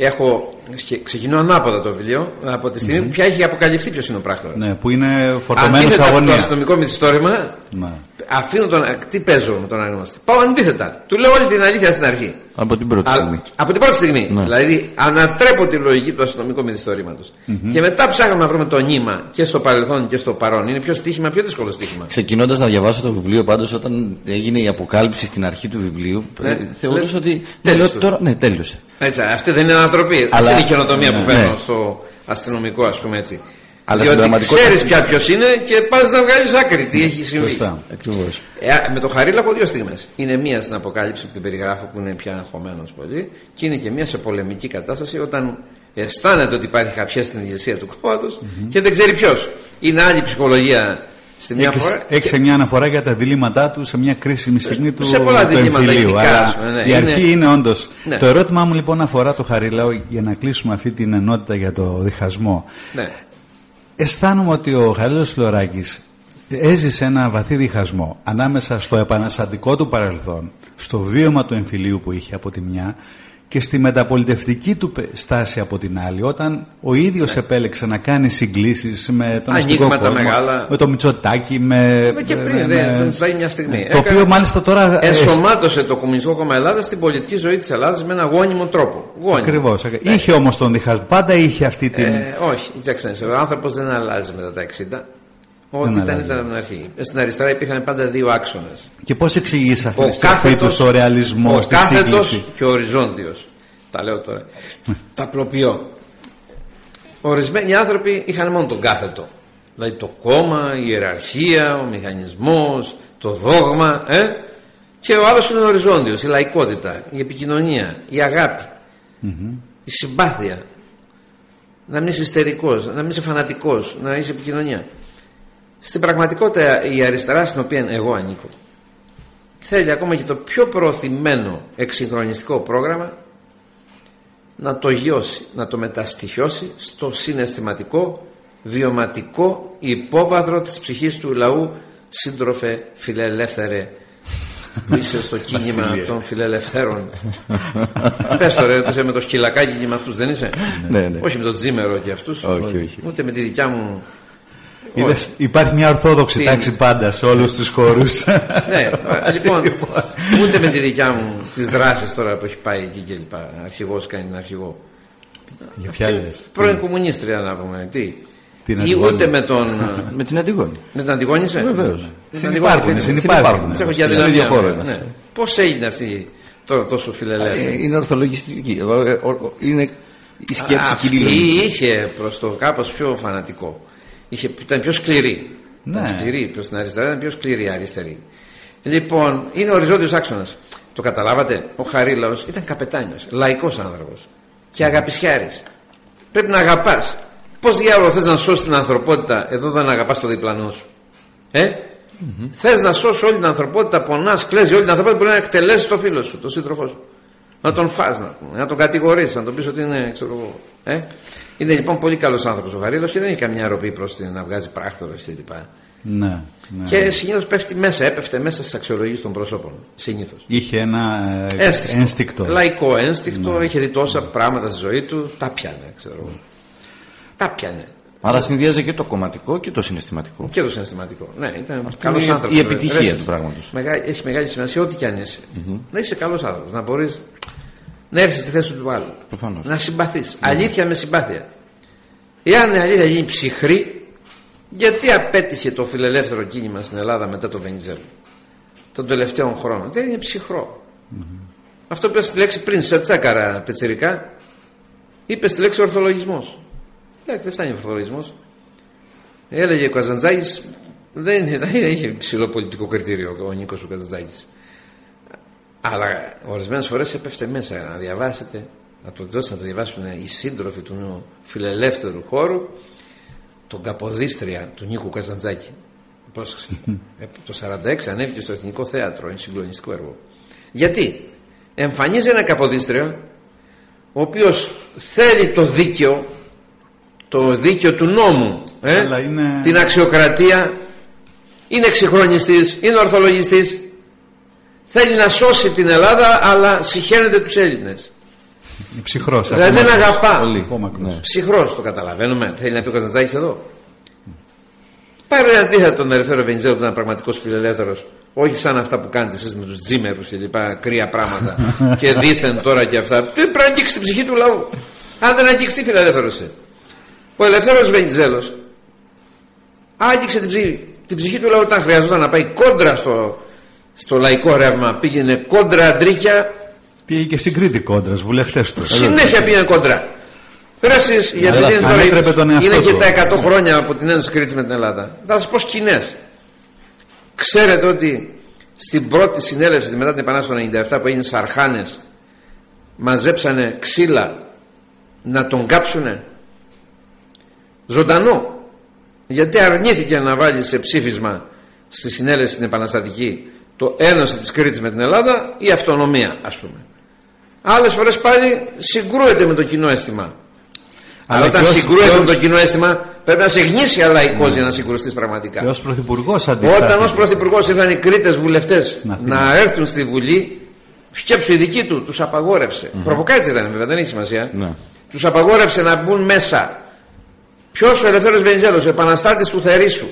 Έχω, ξεκινώ ανάποδα το βιβλίο, από τη στιγμή ναι. που πια έχει αποκαλυφθεί ποιος είναι ο πράκτορας. Ναι, που είναι φορτωμένος σε αγωνία. Αντίθετα από το αστυνομικό μυθιστόρημα, ναι. αφήνω τον. Τι παίζω με τον αγνώστη. Πάω αντίθετα. Του λέω όλη την αλήθεια στην αρχή. Από την πρώτη Α, στιγμή. Από την πρώτη στιγμή. Ναι. Δηλαδή, ανατρέπω τη λογική του αστυνομικού μυθιστορήματος. Mm-hmm. Και μετά ψάχνω να βρούμε το νήμα και στο παρελθόν και στο παρόν. Είναι πιο στοίχημα, πιο δύσκολο στοίχημα. Ξεκινώντας να διαβάσω το βιβλίο, πάντως, όταν έγινε η αποκάλυψη στην αρχή του βιβλίου, ναι. θεωρούσα ότι. Τέλειωσε. Τώρα... Ναι, τέλειωσε. Έτσι, αυτή δεν είναι ανατροπή. Αλλά... αυτή είναι η καινοτομία ναι, που φέρνω ναι. στο αστυνομικό, ας πούμε έτσι. Αλλά διότι ξέρεις πια ποιος είναι και πας να βγάλεις άκρη τι έχει συμβεί. Ε, με το Χαρίλα έχω δύο στιγμές. Είναι μία στην αποκάλυψη που την περιγράφω που είναι πια αγχωμένος πολύ και είναι και μία σε πολεμική κατάσταση όταν αισθάνεται ότι υπάρχει χαφιά στην ηγεσία του κόμματος mm-hmm. και δεν ξέρει ποιος. Είναι άλλη ψυχολογία στη μια έχεις, φορά. Έχεις και... μια αναφορά για τα διλήμματά του σε μια κρίσιμη στιγμή του εμφυλίου. Ναι, η αρχή είναι, είναι όντως. Ναι. Το ερώτημά μου λοιπόν αφορά το Χαρίλαο για να κλείσουμε αυτή την ενότητα για το διχασμό. Ναι. Αισθάνομαι ότι ο Χαρίλαος Φλωράκης έζησε ένα βαθύ διχασμό ανάμεσα στο επαναστατικό του παρελθόν, στο βίωμα του εμφυλίου που είχε από τη μια και στη μεταπολιτευτική του στάση από την άλλη, όταν ο ίδιος ναι. επέλεξε να κάνει συγκλήσεις με τον αστικό κόσμο, μεγάλα... με το Μητσοτάκη, με... με, και πριν, με, δε, με... δε, μια στιγμή. Το Έκανε... οποίο μάλιστα τώρα... Εσωμάτωσε το Κομμουνιστικό Κόμμα Ελλάδας στην πολιτική ζωή της Ελλάδας με ένα γόνιμο τρόπο. Γόνιμο. Ακριβώς. Ναι. Είχε όμως τον διχασμό. Πάντα είχε αυτή την... Ε, όχι, κοιτάξτε, ο άνθρωπος δεν αλλάζει μετά τα εξήντα. Ό,τι ήταν ήταν από την αρχή. Στην αριστερά υπήρχαν πάντα δύο άξονες. Και πώς εξηγείς αυτή τη στροφή του στο ρεαλισμό, ο στη σύγκληση. Ο κάθετος και ο οριζόντιος. Τα λέω τώρα. Τα απλοποιώ. Ορισμένοι άνθρωποι είχαν μόνο τον κάθετο. Δηλαδή το κόμμα, η ιεραρχία, ο μηχανισμός, το δόγμα. Ε? Και ο άλλος είναι ο οριζόντιος. Η λαϊκότητα, η επικοινωνία, η αγάπη, mm-hmm. η συμπάθεια. Να μην είσαι ιστερικός, να μην είσαι φανατικός, να είσαι επικοινωνία. Στην πραγματικότητα η αριστερά στην οποία εγώ ανήκω θέλει ακόμα και το πιο προωθημένο εξυγχρονιστικό πρόγραμμα να το γιώσει, να το μεταστοιχιώσει στο συναισθηματικό, βιωματικό υπόβαθρο της ψυχής του λαού. Σύντροφε φιλελεύθερε που είσαι στο κίνημα των φιλελευθέρων. Πες το ρε, είσαι με το σκυλακάκι και με αυτούς δεν είσαι? Ναι, ναι. Όχι με το τζίμερο και αυτούς. Όχι, όχι. Ούτε με τη δικιά μου. Είδες, υπάρχει μια ορθόδοξη τάξη πάντα σε όλους τους χώρους. Ναι, λοιπόν, ούτε με τη δικιά μου τις δράσεις τώρα που έχει πάει εκεί και λοιπά. Αρχηγός κάνει την αρχηγό. Για ποια λες? Πρώην κομμουνίστρια να πούμε. Τι? Ή ούτε με τον. Με την Αντιγόνη. Με την Αντιγόνη είσαι? Βεβαίως. Συνυπάρχουν, συνυπάρχουν. Πώς έγινε αυτή τόσο φιλελεύθερη? Είναι ορθολογιστική. Είναι η σκέψη κυρίως. Αυτή είχε προς το κάπως πιο φανατικό. Είχε, ήταν πιο σκληρή. Ναι. Ήταν σκληρή προς την αριστερά, ήταν πιο σκληρή αριστερή. Λοιπόν, είναι οριζόντιος άξονας. Το καταλάβατε? Ο Χαρίλαος ήταν καπετάνιος, λαϊκός άνθρωπος και αγαπησιάρης. Πρέπει να αγαπάς. Πώς διάβολο θες να σώσεις την ανθρωπότητα εδώ δεν αγαπάς το διπλανό σου? Ε? Mm-hmm. Θες να σώσεις όλη την ανθρωπότητα, πονάς, κλαίζει όλη την ανθρωπότητα που μπορεί να εκτελέσει το φίλο σου, τον σύντροφό σου. να τον φας, να, να τον κατηγορήσεις, να τον πεις ότι είναι, ξέρω εγώ. Ε? Είναι λοιπόν πολύ καλός άνθρωπος ο Χαρίλαος και δεν έχει καμιά ροπή προς την να βγάζει πράκτορες και λοιπά. Ναι, ναι. Και συνήθως πέφτει μέσα, έπεφτε μέσα στις αξιολογίες των προσώπων. Συνήθως. Είχε ένα ένστικτο. ένστικτο. Λαϊκό ένστικτο, ναι. Είχε δει τόσα ναι. πράγματα στη ζωή του, τα πιάνε, ξέρω εγώ. Ναι. Τα πιάνε. Άρα συνδυάζει και το κομματικό και το συναισθηματικό. Και το συναισθηματικό. Ναι, ήταν καλός άνθρωπος. Η επιτυχία ρε, του πράγματος. Έχει μεγάλη σημασία, ό,τι κι αν είσαι. Mm-hmm. Να είσαι καλός άνθρωπος, να μπορείς να έρθεις στη θέση του άλλου. Προφανώς. Να συμπαθείς. Mm-hmm. Αλήθεια με συμπάθεια. Εάν η αλήθεια γίνει ψυχρή, γιατί απέτυχε το φιλελεύθερο κίνημα στην Ελλάδα μετά το Βενιζέλο των τελευταίων χρόνων? Δεν είναι ψυχρό. Mm-hmm. Αυτό που είπε στη λέξη πριν, σε τσάκαρα πετσιρικά, είπε στη λέξη ορθολογισμός. Δεν φτάνει ο φορολογισμός. Έλεγε ο Καζαντζάκης, δεν, δεν είχε ψηλό πολιτικό κριτήριο ο Νίκος ο Καζαντζάκης. Αλλά ορισμένες φορές έπεφτε μέσα να διαβάσετε, να το δώσετε να το διαβάσουν οι σύντροφοι του φιλελεύθερου χώρου, τον Καποδίστρια του Νίκου Καζαντζάκη. Πρόσεξε. Το χίλια εννιακόσια σαράντα έξι ανέβηκε στο Εθνικό Θέατρο, είναι συγκλονιστικό έργο. Γιατί εμφανίζει ένα Καποδίστριο, ο οποίος θέλει το δίκαιο. Το δίκαιο του νόμου, ε? είναι... την αξιοκρατία, είναι εξυγχρονιστής, είναι ορθολογιστής, θέλει να σώσει την Ελλάδα, αλλά συχαίνεται τους Έλληνες. Ψυχρός. Δηλαδή δεν αγαπά. Ναι. Ψυχρός, το καταλαβαίνουμε. Θέλει να πει ο Καζαντζάκης εδώ. Mm. Πάρε αντίθετα τον Ελευθέριο Βενιζέλο που ήταν πραγματικός φιλελεύθερος, όχι σαν αυτά που κάνετε εσείς με τους τζίμερους και λοιπά, κρύα πράγματα και δήθεν τώρα και αυτά. Πρέπει να αγγίξει την ψυχή του λαού. Αν δεν αγγίξει, φιλελεύθερος. Ο Ελευθέριος Βενιζέλος άγγιξε την ψυχή, την ψυχή του λαού όταν χρειαζόταν να πάει κόντρα στο, στο λαϊκό ρεύμα. Πήγαινε κόντρα αντρίκια. Πήγε και στην Κρήτη κόντρα, βουλευτές του. Συνέχεια πήγαινε κόντρα. Πέρασεις, γιατί δεν είναι τώρα. Είναι και τα εκατό χρόνια από την Ένωση Κρήτης με την Ελλάδα. Θα σας πω σκηνές. Ξέρετε ότι στην πρώτη συνέλευση μετά την Επανάσταση του ενενήντα επτά που έγινε Σαρχάνες, μαζέψανε ξύλα να τον κάψουνε. Ζωντανό. Γιατί αρνήθηκε να βάλει σε ψήφισμα στη συνέλευση την επαναστατική το ένωση της Κρήτης με την Ελλάδα ή αυτονομία, ας πούμε. Άλλες φορές πάλι συγκρούεται με το κοινό αίσθημα. Αλλά, Αλλά όταν συγκρούεται ως... με το κοινό αίσθημα πρέπει να σε γνήσει λαϊκός mm. για να συγκρουστείς πραγματικά. Και ως πρωθυπουργός αντιφάθηκε. Όταν ως πρωθυπουργός ήρθαν οι Κρήτες βουλευτές να, να έρθουν στη Βουλή, σκέψου η δική του, τους απαγόρευσε. Mm. Προβοκάτσε ήταν βέβαια, δεν έχει σημασία. Mm. Τους απαγόρευσε να μπουν μέσα. Ποιος? Ο Ελευθέριος Βενιζέλος, ο επαναστάτης του Θερίσου.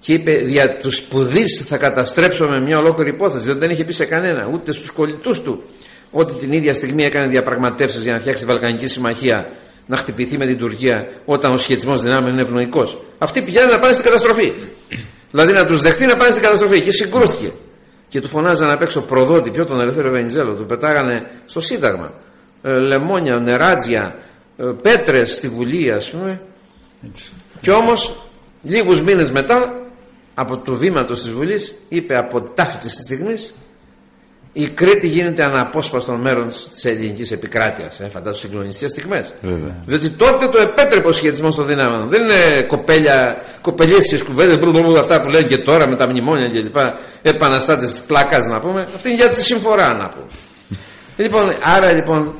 Και είπε, δια τους σπουδής θα καταστρέψω με μια ολόκληρη υπόθεση, διότι δεν είχε πει σε κανένα, ούτε στους κολλητούς του, ότι την ίδια στιγμή έκανε διαπραγματεύσεις για να φτιάξει τη Βαλκανική Συμμαχία, να χτυπηθεί με την Τουρκία, όταν ο σχετισμός δυνάμεων είναι ευνοϊκός. Αυτοί πηγαίνουν να πάνε στην καταστροφή. Δηλαδή να τους δεχτεί να πάνε στην καταστροφή. Και συγκρούστηκε. Και του φωνάζαν απ' έξω προδότη, ποιο, τον Ελευθέριο Βενιζέλο, του πετάγανε στο Σύνταγμα. Ε, λεμόνια, νεράτζια. Πέτρες στη Βουλή, ας πούμε. Έτσι. Και όμως λίγους μήνες μετά από το βήματος της Βουλής είπε από ταύτης της στιγμής η Κρήτη γίνεται αναπόσπαστον μέρος της ελληνικής επικράτειας. ε, Φαντάζομαι συγκλονιστικές στιγμές. Βέβαια. Διότι τότε το επέτρεπε ο σχετισμός των δυνάμεων. Δεν είναι κοπέλια, κοπελίες κουβέντες που αυτά που λένε και τώρα με τα μνημόνια και λοιπά, επαναστάτες της πλάκας να πούμε. Αυτή είναι για τη συμφορά να πούμε. Λοιπόν, άρα λοιπόν,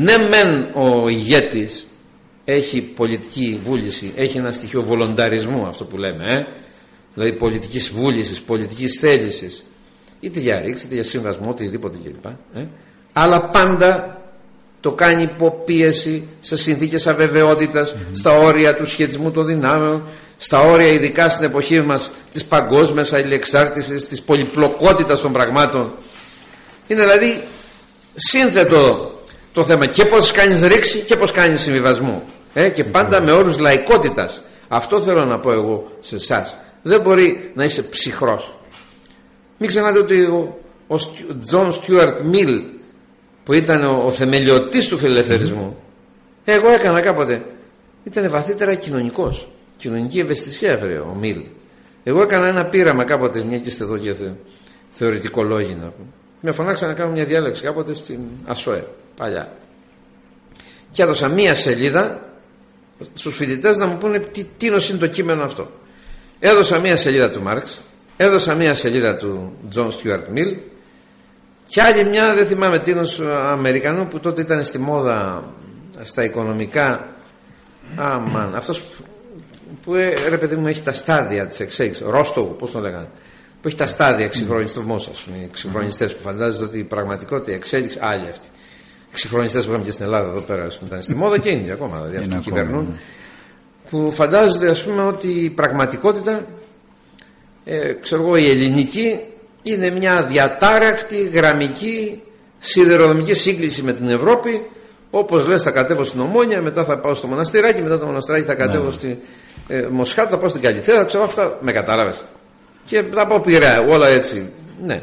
ναι μεν ο ηγέτης έχει πολιτική βούληση, έχει ένα στοιχείο βολονταρισμού, αυτό που λέμε, ε? δηλαδή πολιτικής βούλησης, πολιτικής θέλησης, είτε για ρήξη, είτε για συμβασμό, οτιδήποτε κλπ. Ε? Αλλά πάντα το κάνει υποπίεση σε συνθήκες αβεβαιότητας, mm-hmm. στα όρια του σχετισμού των δυνάμεων, στα όρια ειδικά στην εποχή μας της παγκόσμιας αλληλεξάρτησης, της πολυπλοκότητας των πραγμάτων. Είναι δηλαδή σύνθετο το θέμα και πως κάνεις ρήξη και πως κάνεις συμβιβασμό, ε, και πάντα με όρους λαϊκότητας. Αυτό θέλω να πω εγώ σε εσάς. Δεν μπορεί να είσαι ψυχρός. Μην ξεχνάτε ότι ο, ο, ο Τζον Στιουαρτ Μιλ που ήταν ο, ο θεμελιωτής του φιλελευθερισμού, εγώ έκανα κάποτε, ήταν βαθύτερα κοινωνικός, κοινωνική ευαισθησία έφερε ο Μιλ. Εγώ έκανα ένα πείραμα κάποτε, μια και είστε εδώ και θε, θεωρητικολόγοι να πούμε. Με φωνάξαν να κάνω μια διάλεξη κάποτε στην ΑΣΟΕ παλιά. Και έδωσα μία σελίδα στους φοιτητές να μου πούνε τι, τι είναι το κείμενο αυτό. Έδωσα μία σελίδα του Μάρξ, έδωσα μία σελίδα του Τζον Στιουαρτ Μιλ Και άλλη μια, δεν θυμάμαι τίνος Αμερικανού που τότε ήταν στη μόδα στα οικονομικά. Αμάν, αυτός που ε, ρε παιδί μου έχει τα στάδια της εξέλιξης, Ρόστογου, πώς τον λέγανε, που έχει τα στάδια εξυγχρονιστισμός, ας πούμε, οι εξυγχρονιστές που φαντάζεται ότι η πραγματικότητα, η εξέλιξη, άλλη αυτή. Εξυγχρονιστές που είχαμε και στην Ελλάδα εδώ πέρα, ας πούμε, ήταν στη μόδα και είναι ακόμα, δηλαδή αυτοί κυβερνούν. Είναι. Που φαντάζονται, ας πούμε, ότι η πραγματικότητα, ε, ξέρω εγώ, η ελληνική, είναι μια διατάρακτη, γραμμική, σιδηροδρομική σύγκριση με την Ευρώπη. Όπως λες, θα κατέβω στην Ομόνια, μετά θα πάω στο Μοναστηράκι, μετά το Μοναστηράκι θα κατέβω ναι. στη ε, Μοσχάτ, θα πάω στην Καλυθέα, ξέρω αυτά. Με κατάλαβες. Και θα πάω Πειραιά, όλα έτσι. Ναι.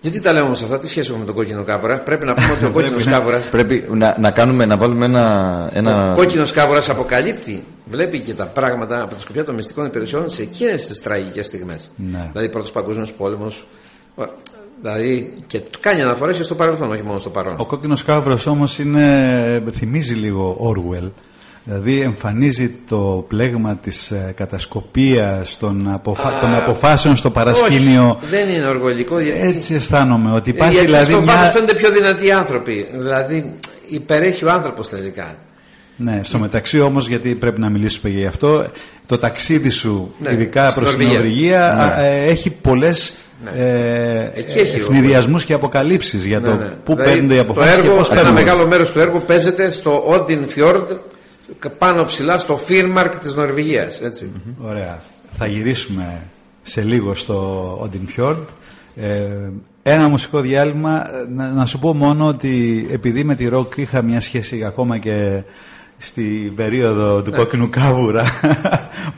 Γιατί τα λέμε όμως αυτά, τι σχέση έχουμε με τον Κόκκινο Κάβουρα? Πρέπει να πούμε ότι ο Κόκκινος Κάβουρας. Πρέπει να, να, κάνουμε, να βάλουμε ένα. ένα... Ο Κόκκινος Κάβουρας αποκαλύπτει, βλέπει και τα πράγματα από τα σκοπιά των μυστικών υπηρεσιών σε εκείνες τις τραγικές στιγμές. Ναι. Δηλαδή, Πρώτος Παγκόσμιος Πόλεμος. Δηλαδή και κάνει αναφορές και στο παρελθόν, όχι μόνο στο παρόν. Ο Κόκκινος Κάβουρας όμως είναι, θυμίζει λίγο Orwell. Δηλαδή εμφανίζει το πλέγμα της κατασκοπίας των, αποφα... Α, των αποφάσεων στο παρασκήνιο. Όχι, δεν είναι οργολικό. Γιατί... Έτσι αισθάνομαι ότι υπάρχει, γιατί δηλαδή. Γιατί στο βάθος μια... φαίνονται πιο δυνατοί οι άνθρωποι. Δηλαδή υπερέχει ο άνθρωπος τελικά. Ναι, στο μεταξύ όμως, γιατί πρέπει να μιλήσουμε για αυτό, το ταξίδι σου, ναι, ειδικά προς την Νορβηγία, ναι, έχει πολλές. Ναι. Ε, ευνηδιασμούς και αποκαλύψεις για το ναι, ναι. πού δηλαδή, παίρνουν οι αποφάσεις. Το έργο, ένα μεγάλο μέρος του έργου παίζεται στο Odinfjord, πάνω ψηλά στο Φίρμαρκ της Νορβηγίας. Έτσι. Mm-hmm. Ωραία. Θα γυρίσουμε σε λίγο στο Odinfjord. Ε, ένα μουσικό διάλειμμα. Να, να σου πω μόνο ότι επειδή με τη ροκ είχα μια σχέση ακόμα και στην περίοδο του ναι. Κόκκινου Κάβουρα,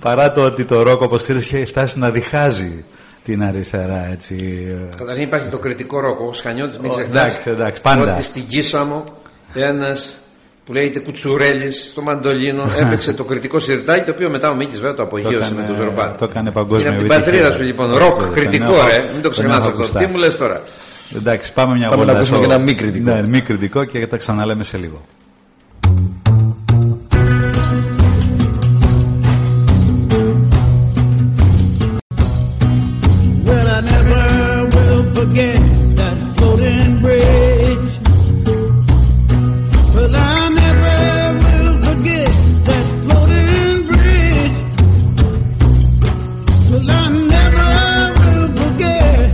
παρά το ότι το ροκ, όπως ξέρεις, έχει φτάσει να διχάζει την αριστερά, έτσι. Καταρχήν υπάρχει το κριτικό ροκ. Ο Σχανιώτης, μην ξεχνάς, ότι στην Κίσαμο ένας που λέγεται Κουτσουρέλης στο μαντολίνο έπαιξε το κριτικό σιρτάκι, το οποίο μετά ο Μίκης βέβαια το απογείωσε με τον Ζορμπάν. Το έκανε παγκόσμιο. Είναι από την πατρίδα σου λοιπόν. Ροκ κριτικό, ρε. Μην το ξεχνάς αυτό. Τι μου λες τώρα. Εντάξει, πάμε μια βόλτα. Πάμε να ακούσουμε και ένα μη κριτικό. Ναι, μη κριτικό και τα ξαναλέμε σε λίγο. Forget that floating bridge. Well, I never will forget that floating bridge. Well, I never will forget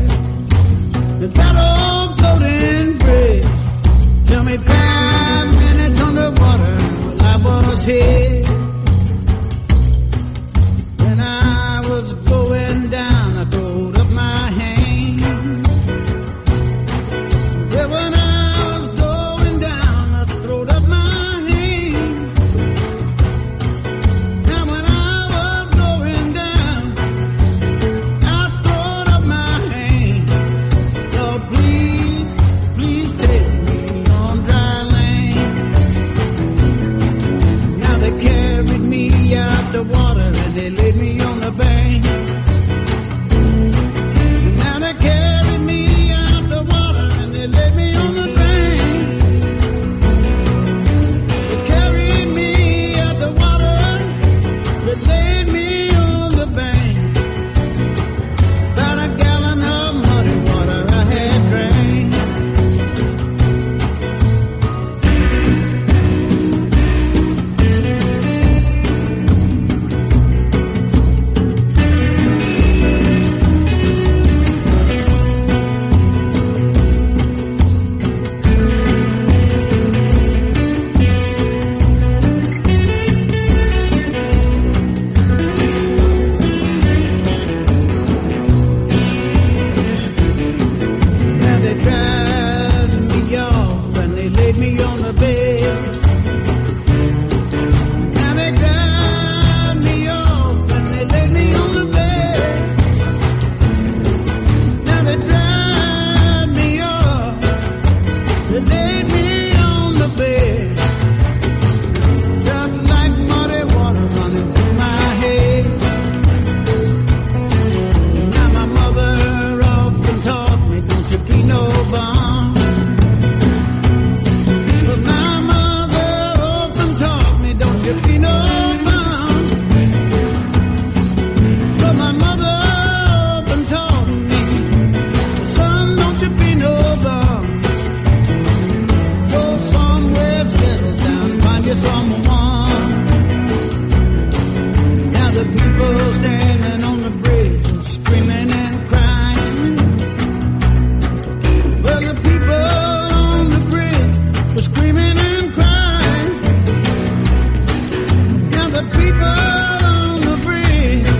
that old floating bridge. Tell me five minutes. the people standing on the bridge, screaming and crying. Well, the people on the bridge were screaming and crying. Now the people on the bridge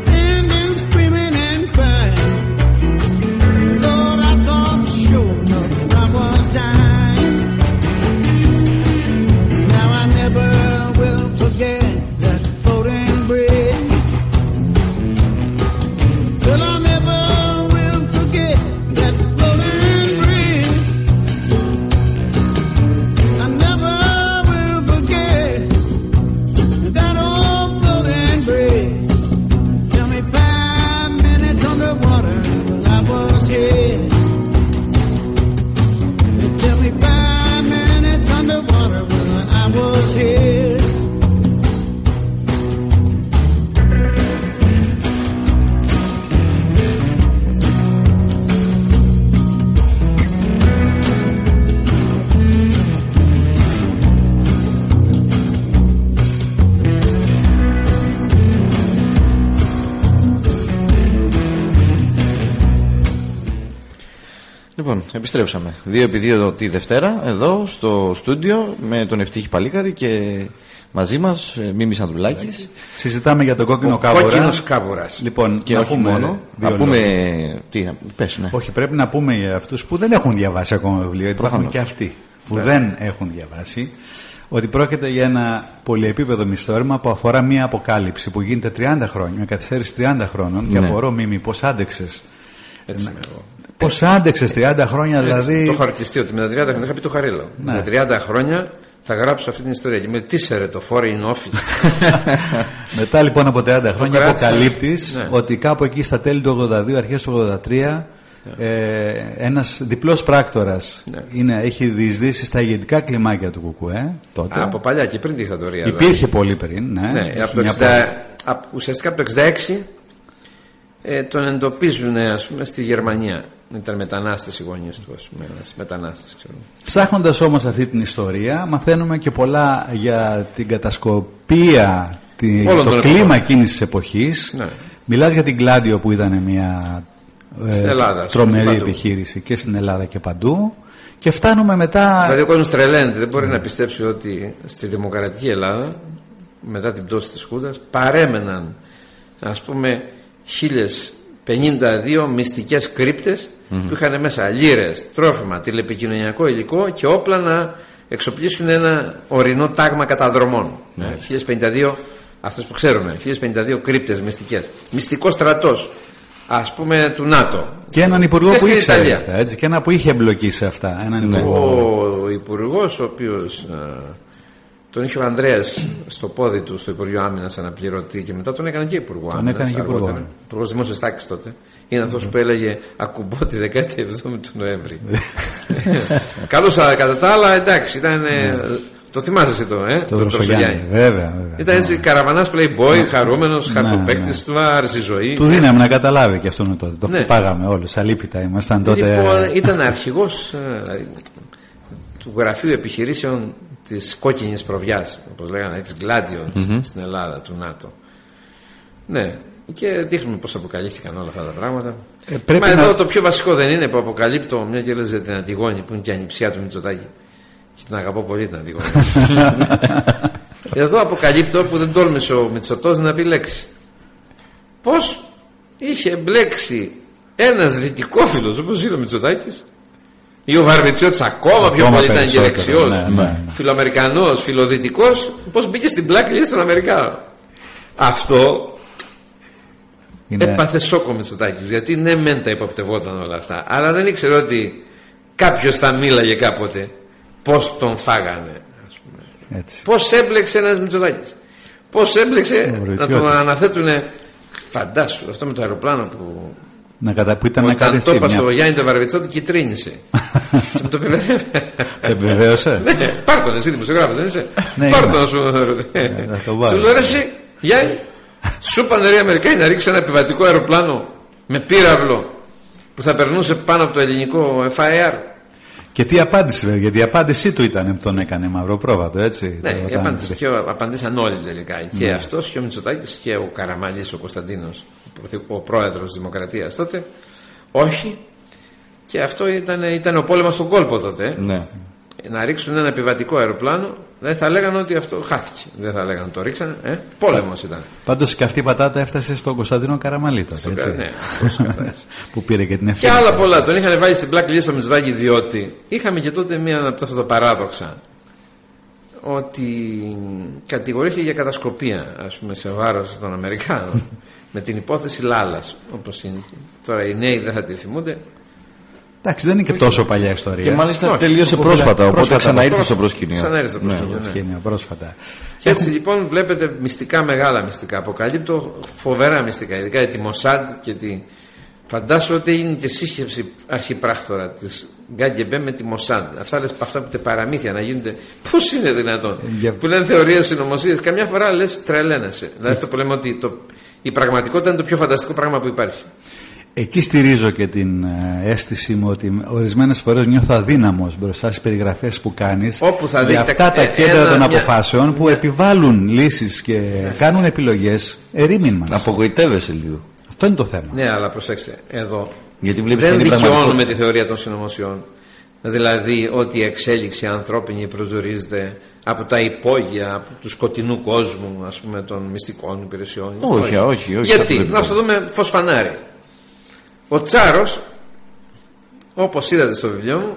standing, screaming and crying. Lord, I thought sure enough I was dying. Now I never will forget. Επιστρέψαμε. Δύο επί δύο τη Δευτέρα, εδώ στο στούντιο με τον Ευτύχη Παλίκαρη και μαζί μας Μίμης Ανδρουλάκης. Συζητάμε για τον κόκκινο κάβουρα. Κόκκινος κάβουρας. Λοιπόν, και να όχι πούμε, μόνο. Να πούμε. Τι, πες, ναι. Όχι, πρέπει να πούμε για αυτούς που δεν έχουν διαβάσει ακόμα βιβλίο. Υπάρχουν και αυτοί που yeah. δεν έχουν διαβάσει. Ότι πρόκειται για ένα πολυεπίπεδο μυθιστόρημα που αφορά μια αποκάλυψη που γίνεται τριάντα χρόνια, μια καθυστέρηση τριάντα χρόνων. Ναι. Και απορώ, Μίμη, πώς άντεξες. Έτσι, πώς άντεξες τριάντα χρόνια, δηλαδή. Έτσι, το έχω αρκιστεί ότι με τα τριάντα χρόνια. Είχα πει το Χαρίλαο. Ναι. Με τα τριάντα χρόνια θα γράψω αυτή την ιστορία. Και με τίσερε το foreign office. Μετά λοιπόν από τριάντα χρόνια αποκαλύπτεις, ναι, ότι κάπου εκεί στα τέλη του ογδόντα δύο, αρχές του ογδόντα τρία, ναι, ε, ένας διπλός πράκτορας, ναι, είναι, έχει διεισδύσει στα ηγετικά κλιμάκια του Κουκουέ. Τότε. Α, από παλιά και πριν τη δικτατορία. Υπήρχε δηλαδή πολύ πριν. Ναι, ναι, από το εξήντα, από, ουσιαστικά από το εξήντα έξι ε, τον εντοπίζουν, ας πούμε, στη Γερμανία. Ήταν μετανάστες οι γονείς του, ας πούμε. Μετανάστες, ξέρω. Ψάχνοντας όμως αυτή την ιστορία, μαθαίνουμε και πολλά για την κατασκοπία, τη, το κλίμα εποχών εκείνης της εποχής. Ναι. Μιλάς για την Gladio που ήταν μια ε, Ελλάδα, τρομερή επιχείρηση και στην Ελλάδα και παντού. Και φτάνουμε μετά. Δηλαδή ο κόσμος τρελαίνεται, δεν μπορεί mm. να πιστέψει ότι στη δημοκρατική Ελλάδα, μετά την πτώση της Χούντας, παρέμεναν, ας πούμε, χίλιες. πενήντα δύο μυστικές κρύπτες mm-hmm. που είχαν μέσα λίρες, τρόφιμα, τηλεπικοινωνιακό υλικό και όπλα να εξοπλίσουν ένα ορεινό τάγμα καταδρομών. Mm-hmm. χίλιες πενήντα δύο, αυτές που ξέρουμε, χίλιες πενήντα δύο κρύπτες μυστικές. Μυστικό στρατός, ας πούμε, του ΝΑΤΟ. Και έναν υπουργό και που ήξερε. Έτσι, και ένα που είχε εμπλοκεί σε αυτά. Έναν ναι. υπουργό. Ο υπουργός, ο οποίος τον είχε ο Ανδρέας στο πόδι του στο Υπουργείο Άμυνας αναπληρωτή και μετά τον έκανε και Υπουργό Άμυνας. Υπουργός Δημόσιας Τάξης τότε. Είναι αυτός που έλεγε «Ακουμπώ τη δεκαεφτά του Νοέμβρη». Καλώς, κατά τα άλλα, εντάξει, ήταν. Το θυμάσαι το, ε? Το Ρωσογιάννη. Βέβαια, βέβαια. Ήταν έτσι καραβανάς playboy, χαρούμενος, χαρτοπαίκτης του, άρεσε η ζωή. Του δίναμε να καταλάβει και αυτόν τότε. Το πάγαμε όλους, αλίπητα ήμασταν τότε. Λοιπόν, ήταν αρχηγός του γραφείου επιχειρήσεων της κόκκινης προβιάς, όπως λέγανε, της Gladio mm-hmm. στην Ελλάδα, του ΝΑΤΟ. Ναι, και δείχνουμε πώς αποκαλύφθηκαν όλα αυτά τα πράγματα. Ε, πρέπει Μα να... εδώ το πιο βασικό δεν είναι που αποκαλύπτω, μια και λες για την Αντιγόνη, που είναι και η ανιψιά του Μητσοτάκη. Και την αγαπώ πολύ την Αντιγόνη. Εδώ αποκαλύπτω που δεν τόλμησε ο Μητσοτός να πει λέξη. Πώς είχε μπλέξει ένας δυτικόφιλος, όπως είναι ο Μητσοτάκης, ή ο Βαρβιτσιώτης ακόμα, ακόμα πιο πολύ ήταν και δεξιός, ναι, ναι. φιλοαμερικανός, φιλοδυτικός, πώς μπήκε στην πλάκα και στον Αμερικάνο. Αυτό είναι... έπαθε σόκο Μητσοτάκης, γιατί ναι μεν τα υποπτευόταν όλα αυτά, αλλά δεν ήξερε ότι κάποιος θα μίλαγε κάποτε πώς τον φάγανε, ας πούμε. Έτσι. Πώς έμπλεξε ένας Μητσοτάκης, πώς έμπλεξε να τον αναθέτουνε, φαντάσου αυτό με το αεροπλάνο που... Να κατα... που ήταν Όταν να το είπα στο Γιάννη το Βαρβιτσότη κυτρίνησε. Και μου το πει, επιβεβαίωσε. Πάρ' τον εσύ δημοσιογράφος, δεν είσαι. Πάρ' τον να σου ρωτήσω. Του λέω ρε εσύ Γιάννη, σου είπαν ρε Αμερικάνοι να ρίξει ένα επιβατικό αεροπλάνο με πύραυλο που θα περνούσε πάνω από το ελληνικό Φ Α Ε Ρ. Και τι απάντηση βέβαια, γιατί η απάντησή του ήταν που τον έκανε μαυροπρόβατο, έτσι. Ναι, το, απάντηση, και ο, απαντήσαν όλοι τελικά. Ναι. Και αυτός και ο Μητσοτάκης και ο Καραμαλής, ο Κωνσταντίνος, ο πρόεδρος της Δημοκρατίας τότε. Όχι. Και αυτό ήταν, ήταν ο πόλεμος στον κόλπο τότε. Ναι. Να ρίξουν ένα επιβατικό αεροπλάνο, δεν θα λέγανε ότι αυτό χάθηκε. Δεν θα λέγανε ότι το ρίξανε. Ε? Πόλεμος ήταν. Πάντως και αυτή η πατάτα έφτασε στον Κωνσταντίνο Καραμαλή τότε. Έτσι. Ναι, αυτός που πήρε και την ευκαιρία. Και άλλα πολλά. Τον είχαν βάλει στην black list στο Μητσοτάκη, διότι είχαμε και τότε μία από αυτά τα παράδοξα. Ότι κατηγορήθηκε για κατασκοπία, ας πούμε, σε βάρος των Αμερικάνων με την υπόθεση Λάλας. Όπως είναι. Τώρα οι νέοι δεν θα τη θυμούνται. Εντάξει, δεν είναι και τόσο παλιά ιστορία. Και μάλιστα όχι, τελείωσε πρόσφατα, οπότε πρόσφατα, ξαναήρθε στο προσκήνιο. Ξαναήρθε στο προσκήνιο. Ναι, προσκήνιο πρόσφατα. Και έτσι λοιπόν βλέπετε μυστικά, μεγάλα μυστικά. Αποκαλύπτω φοβερά μυστικά, ειδικά για τη Μοσάντ και τη. Φαντάζομαι ότι είναι και σύσχευση αρχιπράκτορα τη Γκάγκεμπε με τη Μοσάντ. Αυτά, λες, αυτά που τα παραμύθια να γίνονται. Πώς είναι δυνατόν. Yeah. Που λένε θεωρίες συνωμοσίες. Καμιά φορά λες τρελαίνεσαι. Δηλαδή αυτό που λέμε ότι το... η πραγματικότητα είναι το πιο φανταστικό πράγμα που υπάρχει. Εκεί στηρίζω και την αίσθηση μου ότι ορισμένες φορές νιώθω αδύναμος μπροστά στις περιγραφές που κάνεις για αυτά τα κέντρα ένα, των αποφάσεων μια... που επιβάλλουν λύσεις και κάνουν επιλογές ερήμην μας. Απογοητεύεσαι λίγο. Αυτό είναι το θέμα. Ναι, αλλά προσέξτε, εδώ γιατί δεν δικαιώνουμε τη θεωρία των συνωμοσιών. Δηλαδή ότι η εξέλιξη ανθρώπινη προσδιορίζεται από τα υπόγεια, από του σκοτεινού κόσμου, ας πούμε, των μυστικών υπηρεσιών. Όχι, όχι, όχι. Γιατί, να το δούμε φως φανάρι. Ο Τσάρος, όπως είδατε στο βιβλίο μου,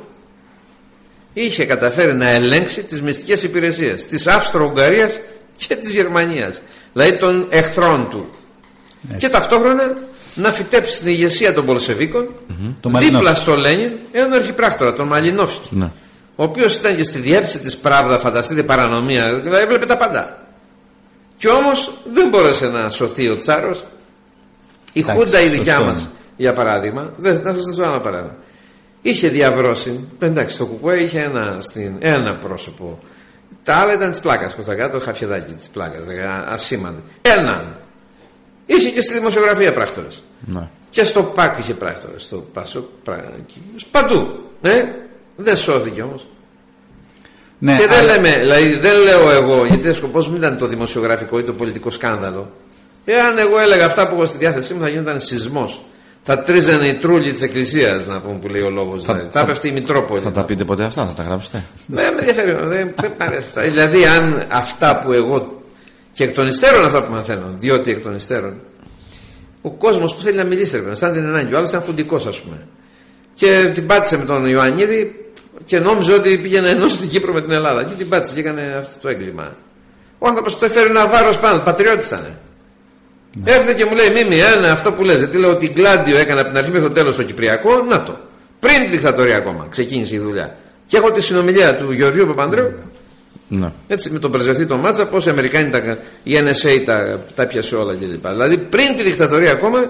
είχε καταφέρει να ελέγξει τις μυστικές υπηρεσίες της Αυστρο-Ουγγαρίας και της Γερμανίας, δηλαδή των εχθρών του. Έτσι. Και ταυτόχρονα να φυτέψει στην ηγεσία των Πολσεβίκων, mm-hmm. δίπλα στο Λένιν, έναν αρχιπράκτορα, τον Μαλινόφσκι, ναι. ο οποίος ήταν και στη διεύθυνση της Πράβδα, φανταστείτε παρανομία, δηλαδή έβλεπε τα πάντα. Και όμως δεν μπόρεσε να σωθεί ο Τσάρος. Η Χούντα η δικιά μας, για παράδειγμα, δεν, να σας δώσω ένα παράδειγμα. Είχε διαβρώσει, εντάξει, το κουκουέ είχε ένα, στην, ένα πρόσωπο. Τα άλλα ήταν της πλάκας, προς τα κάτω, χαφιεδάκι της πλάκας, ασήμαντη. Έναν. Είχε και στη δημοσιογραφία πράκτορες. Ναι. Και στο ΠΑΚ είχε πράκτορες, στο ΠΑΣΟΚ, παντού. Ναι, δεν σώθηκε όμως. Ναι, και δεν αλλά... λέμε, δηλαδή δεν λέω εγώ, γιατί ο σκοπός μου ήταν το δημοσιογραφικό ή το πολιτικό σκάνδαλο. Εάν εγώ έλεγα αυτά που έχω στη διάθεσή μου, θα γινόταν σεισμός. Θα τρίζανε οι τρούλοι της Εκκλησίας, να πούμε, που λέει ο λόγος. Θα, δηλαδή. θα, θα πέφτει η Μητρόπολη. Θα τα πείτε ποτέ αυτά, θα τα γράψετε. Ναι, με ενδιαφέρει. Δεν, δεν μ' αρέσει αυτά. Δηλαδή, αν αυτά που εγώ. Και εκ των υστέρων αυτά που μαθαίνω, διότι εκ των υστέρων. Ο κόσμος που θέλει να μιλήσει, σαν την ανάγκη. Ο άλλος ήταν πουντικός, ας πούμε. Και την πάτησε με τον Ιωαννίδη και νόμιζε ότι πήγαινε ενώσει την Κύπρο με την Ελλάδα. Και την πάτησε και έκανε αυτό το έγκλημα. Ο άνθρωπος το έφερε ένα βάρος πάνω, πατριώτησανε. Ναι. Έρχεται και μου λέει: Μίμη, ένα αυτό που λες. Τι λέω ότι η Gladio έκανε από την αρχή μέχρι το τέλος στο Κυπριακό. Να το. Πριν τη δικτατορία ακόμα ξεκίνησε η δουλειά. Και έχω τη συνομιλία του Γεωργίου Παπανδρέου. Ναι. Έτσι με τον πρεσβευτή τον Μάτσα, πώς οι Αμερικάνοι, τα, η Ν Σ Α τα, τα πιασε όλα κλπ. Δηλαδή πριν τη δικτατορία ακόμα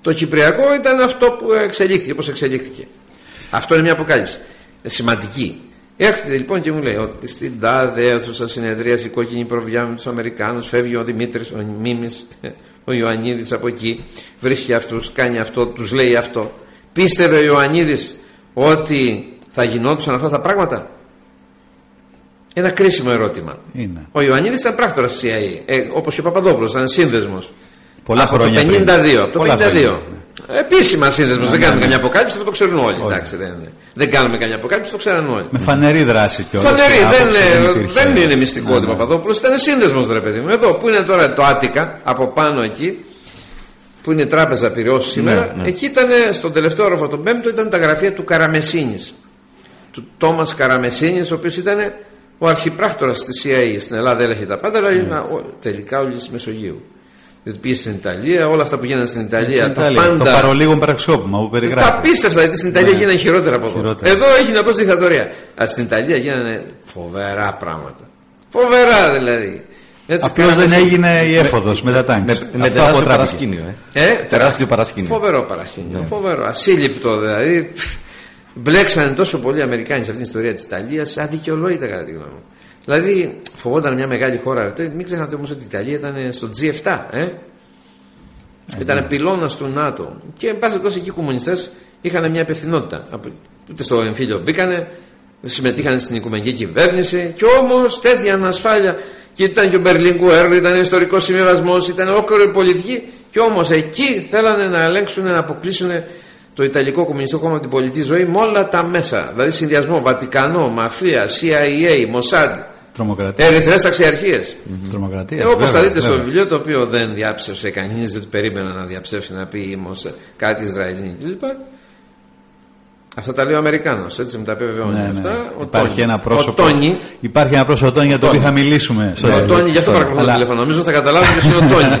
το Κυπριακό ήταν αυτό που εξελίχθηκε, πώς εξελίχθηκε. Αυτό είναι μια αποκάλυψη. Σημαντική. Έρχεται λοιπόν και μου λέει ότι στην τάδε αίθουσα συνεδρίαση η κόκκινη προβιά με τους Αμερικάνους, φεύγει ο Δημήτρης, ο Μίμης, ο Ιωαννίδης από εκεί, βρίσκει αυτούς, κάνει αυτό, τους λέει αυτό. Πίστευε ο Ιωαννίδης ότι θα γινόντουσαν αυτά τα πράγματα? Ένα κρίσιμο ερώτημα. Είναι. Ο Ιωαννίδης ήταν πράκτορας της Σι Άι Έι, ε, όπως και ο Παπαδόπουλος, ήταν σύνδεσμος. Πολλά από χρόνια. Το πενήντα δύο, πριν. Από το πενήντα δύο. Χρόνια. Επίσημα σύνδεσμος, δεν κάνουμε καμιά αποκάλυψη, θα το ξέρουν όλοι. Εντάξει, δεν, δεν κάνουμε καμιά αποκάλυψη, το ξέρουν όλοι. Με φανερή δράση κιόλας. Φανερή, δεν, δεν, δεν είναι μυστικό ότι ο Παπαδόπουλος ήταν σύνδεσμος, ρε παιδί μου. Εδώ που είναι τώρα το Άττικα, από πάνω εκεί, που είναι η Τράπεζα Πυραιός σήμερα, ναι, ναι. εκεί ήταν στον τελευταίο όροφο, τον πέμπτο, ήταν τα γραφεία του Καραμεσίνης. Του Τόμας Καραμεσίνης, ο οποίος ήταν ο αρχιπράκτορας της Σι Άι Έι. Στην Ελλάδα έλεγε τα πάντα, αλλά ναι. τελικά όλη τη Μεσογείου. Γιατί πήγε στην Ιταλία, όλα αυτά που γίνανε στην Ιταλία. Στην Ιταλία τα πάντα, το παρολίγο πραξιόπημα που περιγράφει. Τα πίστευτα, γιατί στην Ιταλία ναι. γίνανε χειρότερα από εδώ. Χειρότερα. Εδώ έγινε απλώς δικτατορία. Αλλά στην Ιταλία γίνανε φοβερά πράγματα. Φοβερά δηλαδή. Απλώς δεν έγινε η έφοδος με τα τάγκ. Με τεράστιο παρασκήνιο. Ε? Ε? Τεράστιο παρασκήνιο. Φοβερό παρασκήνιο. Ναι. Φοβερό. Ασύλληπτο δηλαδή. Μπλέξανε τόσο πολλοί Αμερικάνοι σε αυτήν την ιστορία της Ιταλίας, αδικαιολόγητα κατά τη γνώμη μου. Δηλαδή φοβόταν μια μεγάλη χώρα. Μην ξεχνάτε όμως ότι η Ιταλία ήταν στο τζι επτά. Ε? Ήταν πυλώνας του ΝΑΤΟ. Και εν πάση περιπτώσει εκεί οι κομμουνιστές είχαν μια υπευθυνότητα. Ούτε στο εμφύλιο μπήκανε, συμμετείχαν στην οικουμενική κυβέρνηση, και όμως τέτοια ανασφάλεια, και ήταν και ο Μπερλίνγκουερ, ήταν ιστορικός συμβιβασμός, ήταν ολόκληρη πολιτική, και όμως εκεί θέλανε να ελέγξουν, να αποκλείσουν το Ιταλικό Κομμουνιστικό Κόμμα από την πολιτική ζωή με όλα τα μέσα. Δηλαδή συνδυασμό Βατικανό, μαφία, σι άι έι, Μοσάντ, ερυθρές ταξιαρχίες. Mm-hmm. Τρομοκρατία. Ε, όπως βέβαια, θα δείτε βέβαια. στο βιβλίο, το οποίο δεν διάψευσε κανείς, δεν περίμενα να διαψεύσει, να πει Μοσάντ, κάτι Ισραηλινή κλπ. Αυτά τα λέει ο Αμερικάνος, έτσι μου τα πει βεβαιώνει. Ναι, αυτά. Ναι. Ο υπάρχει, Τόνι. Ένα πρόσωπο, ο Τόνι. υπάρχει ένα πρόσωπο Τόνι για το οποίο θα μιλήσουμε. Ναι, ο Τόνι, γι' αυτό παρακολουθώ το τηλέφωνο. Νομίζω θα καταλάβω ποιος είναι ο Τόνι.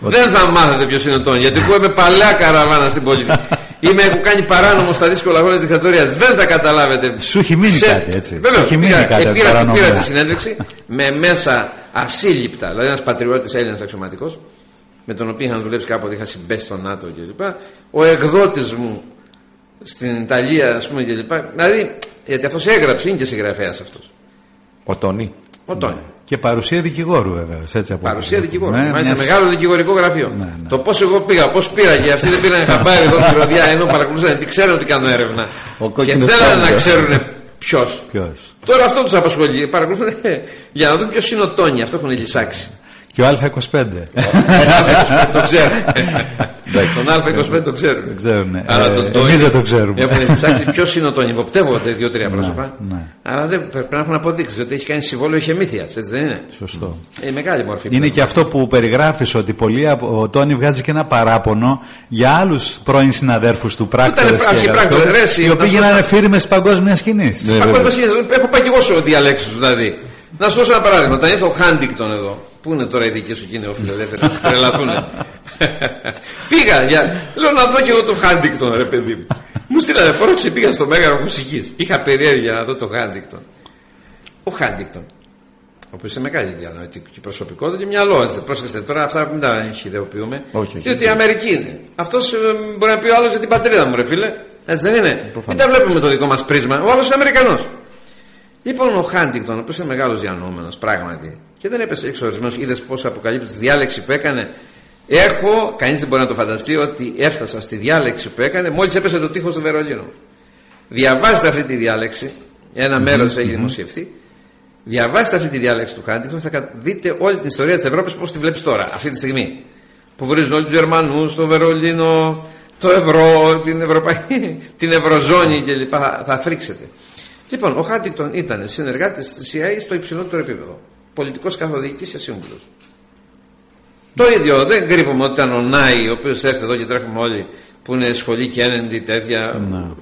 Δεν θα μάθετε ποιος είναι ο Τόνι, γιατί εγώ είμαι παλιά καραβάνα στην πολιτική. Είμαι, έχω κάνει παράνομο στα δύσκολα χρόνια της δικτατορίας. Δεν θα καταλάβετε. Σου έχει μείνει σε... κάτι έτσι. Βέβαια, πήρα, κάτι πήρα, πήρα τη συνέντευξη με μέσα ασύλληπτα. Δηλαδή, ένας πατριώτης Έλληνας αξιωματικός, με τον οποίο είχαν δουλέψει κάποτε, είχα συμπέσει στο ΝΑΤΟ κλπ. Ο εκδότης μου στην Ιταλία, ας πούμε, κλπ. Δηλαδή, γιατί αυτός έγραψε, είναι και συγγραφέας αυτός. Ο Τόνι. Ο Τόνι. Ναι. Και παρουσία δικηγόρου, βέβαια. Έτσι, από παρουσία δικηγόρου. Ναι, μάλιστα, μιας... μεγάλο δικηγορικό γραφείο. Ναι, ναι. Το πώς εγώ πήγα, πώς πήραγε, αυτοί δεν πήραν χαμπάρι εδώ την ροδιά, ενώ παρακολουθούσαν, τι ξέρουν ότι κάνουν έρευνα. Και θέλανε να ξέρουν ποιος. Ποιος. Τώρα αυτό τους απασχολεί. Παρακολουθούν για να δουν ποιος είναι ο Τόνι. Αυτό έχουν λυσάξει. Και ο Α25. Το ξέρουν. Τον Α25 το ξέρουν. Αλλά τον Τόνι δεν το ξέρουν. Έχουν ψάξει ποιο είναι ο Τόνι. Υποπτεύονται δύο-τρία πρόσωπα. Αλλά δεν πρέπει να έχουν αποδείξει ότι έχει κάνει συμβόλαιο ηχεμήθεια. Έτσι δεν είναι. Σωστό. Είναι μεγάλη μορφή. Είναι και αυτό που περιγράφει, ότι ο Τόνι βγάζει και ένα παράπονο για άλλου πρώην συναδέρφου του πράκτορε. Οι οποίοι γίνανε φίρμε τη παγκόσμια σκηνή. Τη παγκόσμια σκηνή. Έχω πάει και εγώ σε διαλέξει δηλαδή. Να σου δώσω ένα παράδειγμα. Όταν ήρθε ο Χάντινγκτον εδώ. Πού είναι τώρα οι δικοί σου κοινοί φιλελεύθεροι, θα τρελαθούνε. Πήγα, για... λέω να δω και εγώ το Χάντινγκτον, ρε παιδί μου. Μου στείλανε πρόξη, πήγα στο Μέγαρο Μουσικής. Είχα περιέργεια να δω το Χάντινγκτον. Ο Χάντινγκτον, ο οποίος είναι μεγάλη διανοητική προσωπικότητα και μυαλό, έτσι. Πρόσεξτε τώρα, αυτά που μην τα χειδεοποιούμε. Διότι η Αμερική είναι. Αυτός μπορεί να πει ο άλλος για την πατρίδα μου, ρε φίλε. Έτσι δεν είναι. Προφανώς. Μην τα βλέπουμε με το δικό μας πρίσμα. Ο άλλος είναι Αμερικανός. Λοιπόν, ο Χάντινγκτον, ο οποίος είναι μεγάλος διανοούμενος, πράγματι. Και δεν έπεσε εξορισμένος, είδες πώς αποκαλύπτει τη διάλεξη που έκανε. Έχω, κανείς δεν μπορεί να το φανταστεί, ότι έφτασα στη διάλεξη που έκανε μόλις έπεσε το τείχος του Βερολίνου. Διαβάστε αυτή τη διάλεξη, ένα μέρος mm-hmm. έχει δημοσιευθεί. Διαβάστε αυτή τη διάλεξη του Χάντινγκτον, θα δείτε όλη την ιστορία της Ευρώπης πώς τη βλέπεις τώρα, αυτή τη στιγμή. Που βρίζουν όλοι τους Γερμανούς, το Βερολίνο, το ευρώ, την, Ευρωπα... την Ευρωζώνη κλπ. Θα φρίξετε. Λοιπόν, ο Χάντινγκτον ήταν συνεργάτης της σι άι έι στο υψηλότερο επίπεδο. Πολιτικός καθοδηγητής και σύμβουλος. Το ίδιο, δεν κρύβουμε ότι ήταν ο Νάι, ο οποίος έρθει εδώ και τρέχουμε όλοι, που είναι σχολή και ένεντι τέτοια. No.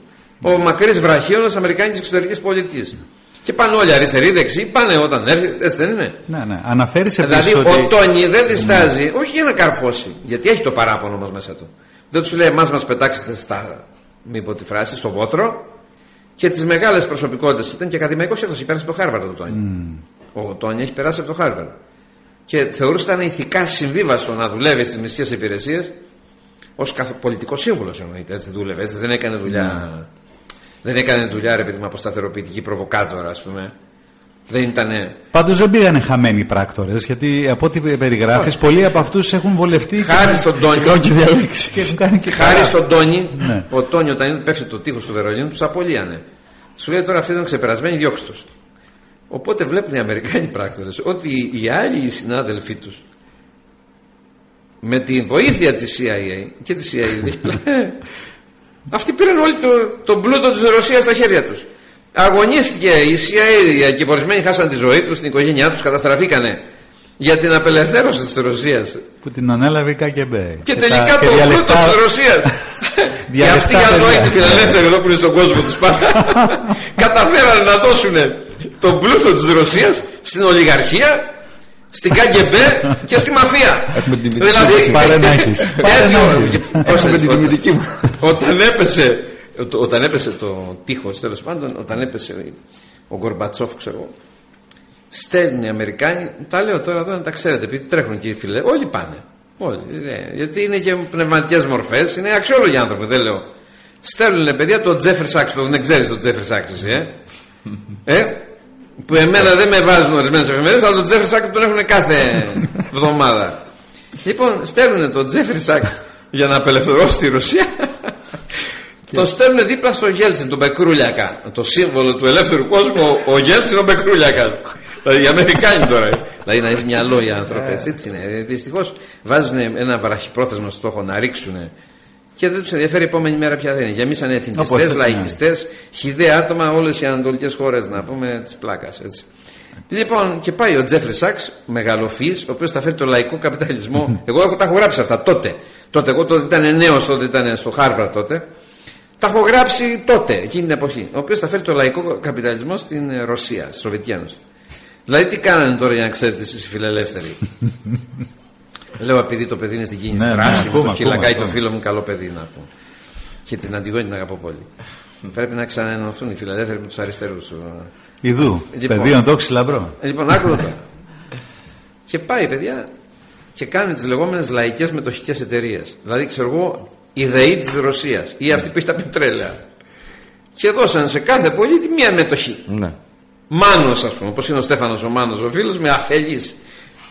Ο μακρύς βραχίωνας Αμερικάνικης εξωτερικής πολιτικής. Και πάνε όλοι αριστεροί, δεξιοί, πάνε όταν έρθει, έτσι δεν είναι. Ναι, ναι. Αναφέρει σε δηλαδή ότι... ο Τόνι δεν διστάζει, ναι. όχι για να καρφώσει, γιατί έχει το παράπονο μας μέσα του. Δεν του λέει, εμάς μας πετάξετε στα, μήπω τη φράση, στο βόθρο, και τις μεγάλες προσωπικότητες. Ήταν και ακαδημαϊκός αυτός, υπέρασε το Χάρβαρντ το Τόνι. Mm. Ο Τόνι έχει περάσει από το Χάρβαρντ και θεωρούσε ότι ήταν ηθικά συμβίβαστο να δουλεύει στις μυστικές υπηρεσίες ως πολιτικός σύμβουλος, εννοείται. Έτσι δούλευε, έτσι δεν έκανε δουλειά. Mm. Δεν έκανε δουλειά, ρε παιδί μου, αποσταθεροποιητική προβοκάτορα, ας πούμε. Δεν ήτανε... Πάντως δεν πήγανε χαμένοι πράκτορες, γιατί από ό,τι περιγράφεις, oh. πολλοί από αυτούς έχουν βολευτεί. Χάρη στον Τόνι. Χάρη στον Τόνι, ο Τόνι όταν πέφτει το τείχος του Βερολίνου, τους απολύανε. Σου λέει τώρα αυτοί ήταν ξεπερασμένοι, διώξτε τους. Οπότε βλέπουν οι Αμερικάνοι πράκτορες ότι οι άλλοι οι συνάδελφοί τους με τη βοήθεια της σι άι έι και της σι άι έι δίπλα αυτοί πήραν όλοι τον το πλούτο της Ρωσίας στα χέρια τους. Αγωνίστηκε η σι άι έι και ορισμένοι χάσαν τη ζωή τους, την οικογένειά τους, καταστραφήκανε για την απελευθέρωση της Ρωσίας που την ανέλαβε η Γκάγκεμπε. Και τελικά το πλούτο της Ρωσίας και αυτοί οι ανόητοι φιλελεύθεροι εδώ που είναι στον κόσμο τους πάντα καταφέραν να δώσουν τον πλούτο της Ρωσίας στην ολιγαρχία, στην ΚΑΚΕΜΠΕ και στη μαφία. Δηλαδή παρενάχεις. Όταν έπεσε Όταν έπεσε το τείχος, τέλος πάντων, όταν έπεσε ο Γκορμπατσόφ, ξέρω, στέλνουν οι Αμερικάνοι. Τα λέω τώρα εδώ να τα ξέρετε, επειδή τρέχουν και οι φίλοι. Όλοι πάνε, γιατί είναι και πνευματικές μορφές, είναι αξιόλογοι άνθρωποι, δεν λέω. Στέλνουν παιδιά τον Τζέφρι Σακς. Δεν ξέρεις τον Τζέφρι Σακς εσύ? Ε Που εμένα δεν με βάζουν ορισμένες εφημερίδες, αλλά τον Τζέφρι Σακς τον έχουν κάθε εβδομάδα. Λοιπόν, στέλνουν τον Τζέφρι Σακς για να απελευθερώσει τη Ρωσία Και... Το στέλνουν δίπλα στο Γέλτσιν, τον Μπεκρούλιακα. Το σύμβολο του ελεύθερου κόσμου, ο Γέλτσιν ο Μπεκρούλιακα. Δηλαδή οι Αμερικάνοι τώρα. Δηλαδή να είσαι μυαλό οι άνθρωποι, έτσι, έτσι είναι. Δυστυχώς βάζουν ένα βραχυπρόθεσμο στόχο να ρίξουν και δεν τους ενδιαφέρει η επόμενη μέρα ποια θα είναι. Για εμεί σαν εθνικιστές, λαϊκιστές, χυδαία άτομα, όλες οι ανατολικές χώρες να πούμε τη πλάκα. Λοιπόν, και πάει ο Τζέφρι Σακς, μεγαλοφύης, ο οποίος θα φέρει το λαϊκό καπιταλισμό. Εγώ έχω, τα έχω γράψει αυτά τότε. Τότε, εγώ τότε ήταν νέος, τότε ήταν στο Χάρβαρντ τότε. Τα έχω γράψει τότε, εκείνη την εποχή. Ο οποίος θα φέρει το λαϊκό καπιταλισμό στην Ρωσία, στη Σοβιετική Ένωση. Δηλαδή, τι κάνανε τώρα για να ξέρετε εσείς οι φιλελεύθεροι. Λέω, επειδή το παιδί είναι στην κίνηση δράση, ναι, ναι, το χυλακάει το φίλο μου, καλό παιδί να πω. Και την Αντιγόνη την αγαπώ πολύ. Πρέπει να ξαναενωθούν οι φιλελεύθεροι με τους αριστερούς. Ιδού, λοιπόν, παιδίον τόξι λαμπρό. Λοιπόν, άκουδα τώρα. Και πάει, παιδιά, και κάνει τις λεγόμενες λαϊκές μετοχικές εταιρείες. Δηλαδή, ξέρω εγώ, η ΔΕΗ της Ρωσίας ή αυτή που έχει τα πετρέλαια. Και δώσαν σε κάθε πολίτη μία μετοχή. Ναι. Μάνος, ας πούμε, όπως είναι ο Στέφανος ο Μάνος, ο φίλος, με αφελής.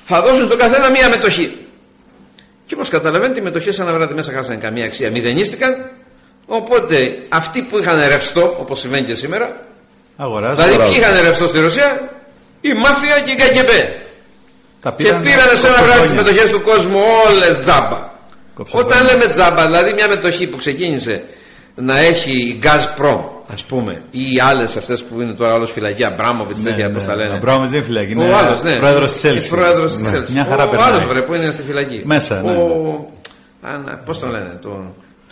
Θα δώσουν στον καθένα μία μετοχή. Και όπως καταλαβαίνετε, οι μετοχές αναβράτη μέσα χάσανε καμία αξία. Μηδενίστηκαν. Οπότε αυτοί που είχαν ρευστό, όπως συμβαίνει και σήμερα. Αγοράζω, δηλαδή αγοράζω. Ποιοι είχαν ρευστό στη Ρωσία, η μάφια και η Γκάγκεμπε. Και πήρανε σε ένα βράδυ τις μετοχές του κόσμου όλες τζάμπα. Κοψογόνια. Όταν λέμε τζάμπα, δηλαδή μια μετοχή που ξεκίνησε να έχει η Gazprom, ας πούμε, ή άλλες αυτές που είναι τώρα όλος φυλακή, Αμπράμοβιτς, ναι, τέτοια ναι, πώς τα λένε. Αμπράμοβιτς δεν είναι φυλακή, είναι ναι, πρόεδρος της Έλσης. Ναι. Ο άλλος βρε που είναι στη φυλακή. Μέσα, ναι. Πώς τον λένε,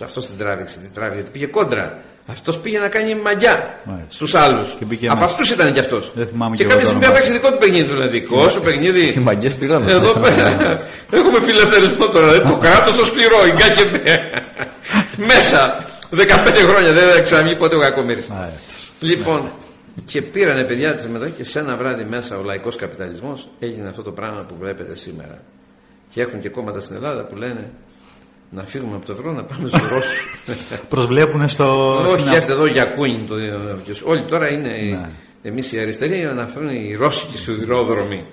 αυτό την τράβηξε, την τράβηξε, πήγε κόντρα. Αυτός πήγε να κάνει μαγιά στους άλλους. Από αυτούς ήταν κι αυτός. Και κάποια στιγμή έπαιξε δικό του παιχνίδι. Δηλαδή, δικό σου παιχνίδι. Οι μαγιές πηγαίνουν. Εδώ έχουμε φιλελευθερισμό τώρα. Το κράτος το σκληρό. Η Γκάγκεμπε. Μέσα. δεκαπέντε χρόνια δεν ξαναβγεί ποτέ ο κακομοίρης. Λοιπόν, και πήρανε παιδιά τη συμμετοχή και σε ένα βράδυ μέσα ο λαϊκός καπιταλισμός έγινε αυτό το πράγμα που βλέπετε σήμερα. Και έχουν και κόμματα στην Ελλάδα που λένε. Να φύγουμε από το ευρώ να πάμε στους Ρώσους. Προσβλέπουν στο. Όχι, έρχεται εδώ για κούνι. Όλοι τώρα είναι. Εμείς οι αριστεροί αναφέρουν οι Ρώσικοι σιδηρόδρομοι.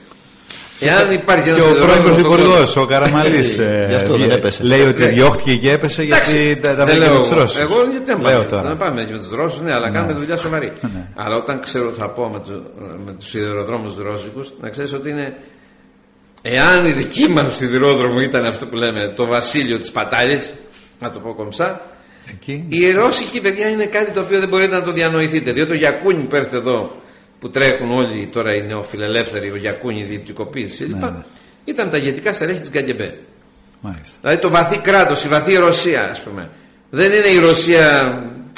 Εάν υπάρχει ένα σιδηρόδρομο. Και ο πρώην Πρωθυπουργός, ο Καραμαλής, λέει ότι διώχτηκε και έπεσε γιατί τα βρήκε με τους Ρώσους. Εγώ γιατί δεν πάμε με τους Ρώσους, ναι, αλλά κάνουμε δουλειά σοβαρή. Αλλά όταν ξέρω θα πω με τους σιδηροδρόμους τους Ρώσικους, να ξέρεις ότι είναι. Εάν η δική μας σιδηρόδρομο ήταν αυτό που λέμε το βασίλειο της Πατάλης, να το πω κομψά, εκεί. Η ρώσικη παιδιά είναι κάτι το οποίο δεν μπορείτε να το διανοηθείτε. Διότι ο Γιακούνι που έρθει εδώ, που τρέχουν όλοι τώρα οι νεοφιλελεύθεροι, ο Γιακούνι, η διεκτικοποίηση κλπ. Ναι, ναι. Ήταν τα ηγετικά στελέχη της Γκάγκεμπε. Δηλαδή το βαθύ κράτος, η βαθύ Ρωσία, ας πούμε. Δεν είναι η Ρωσία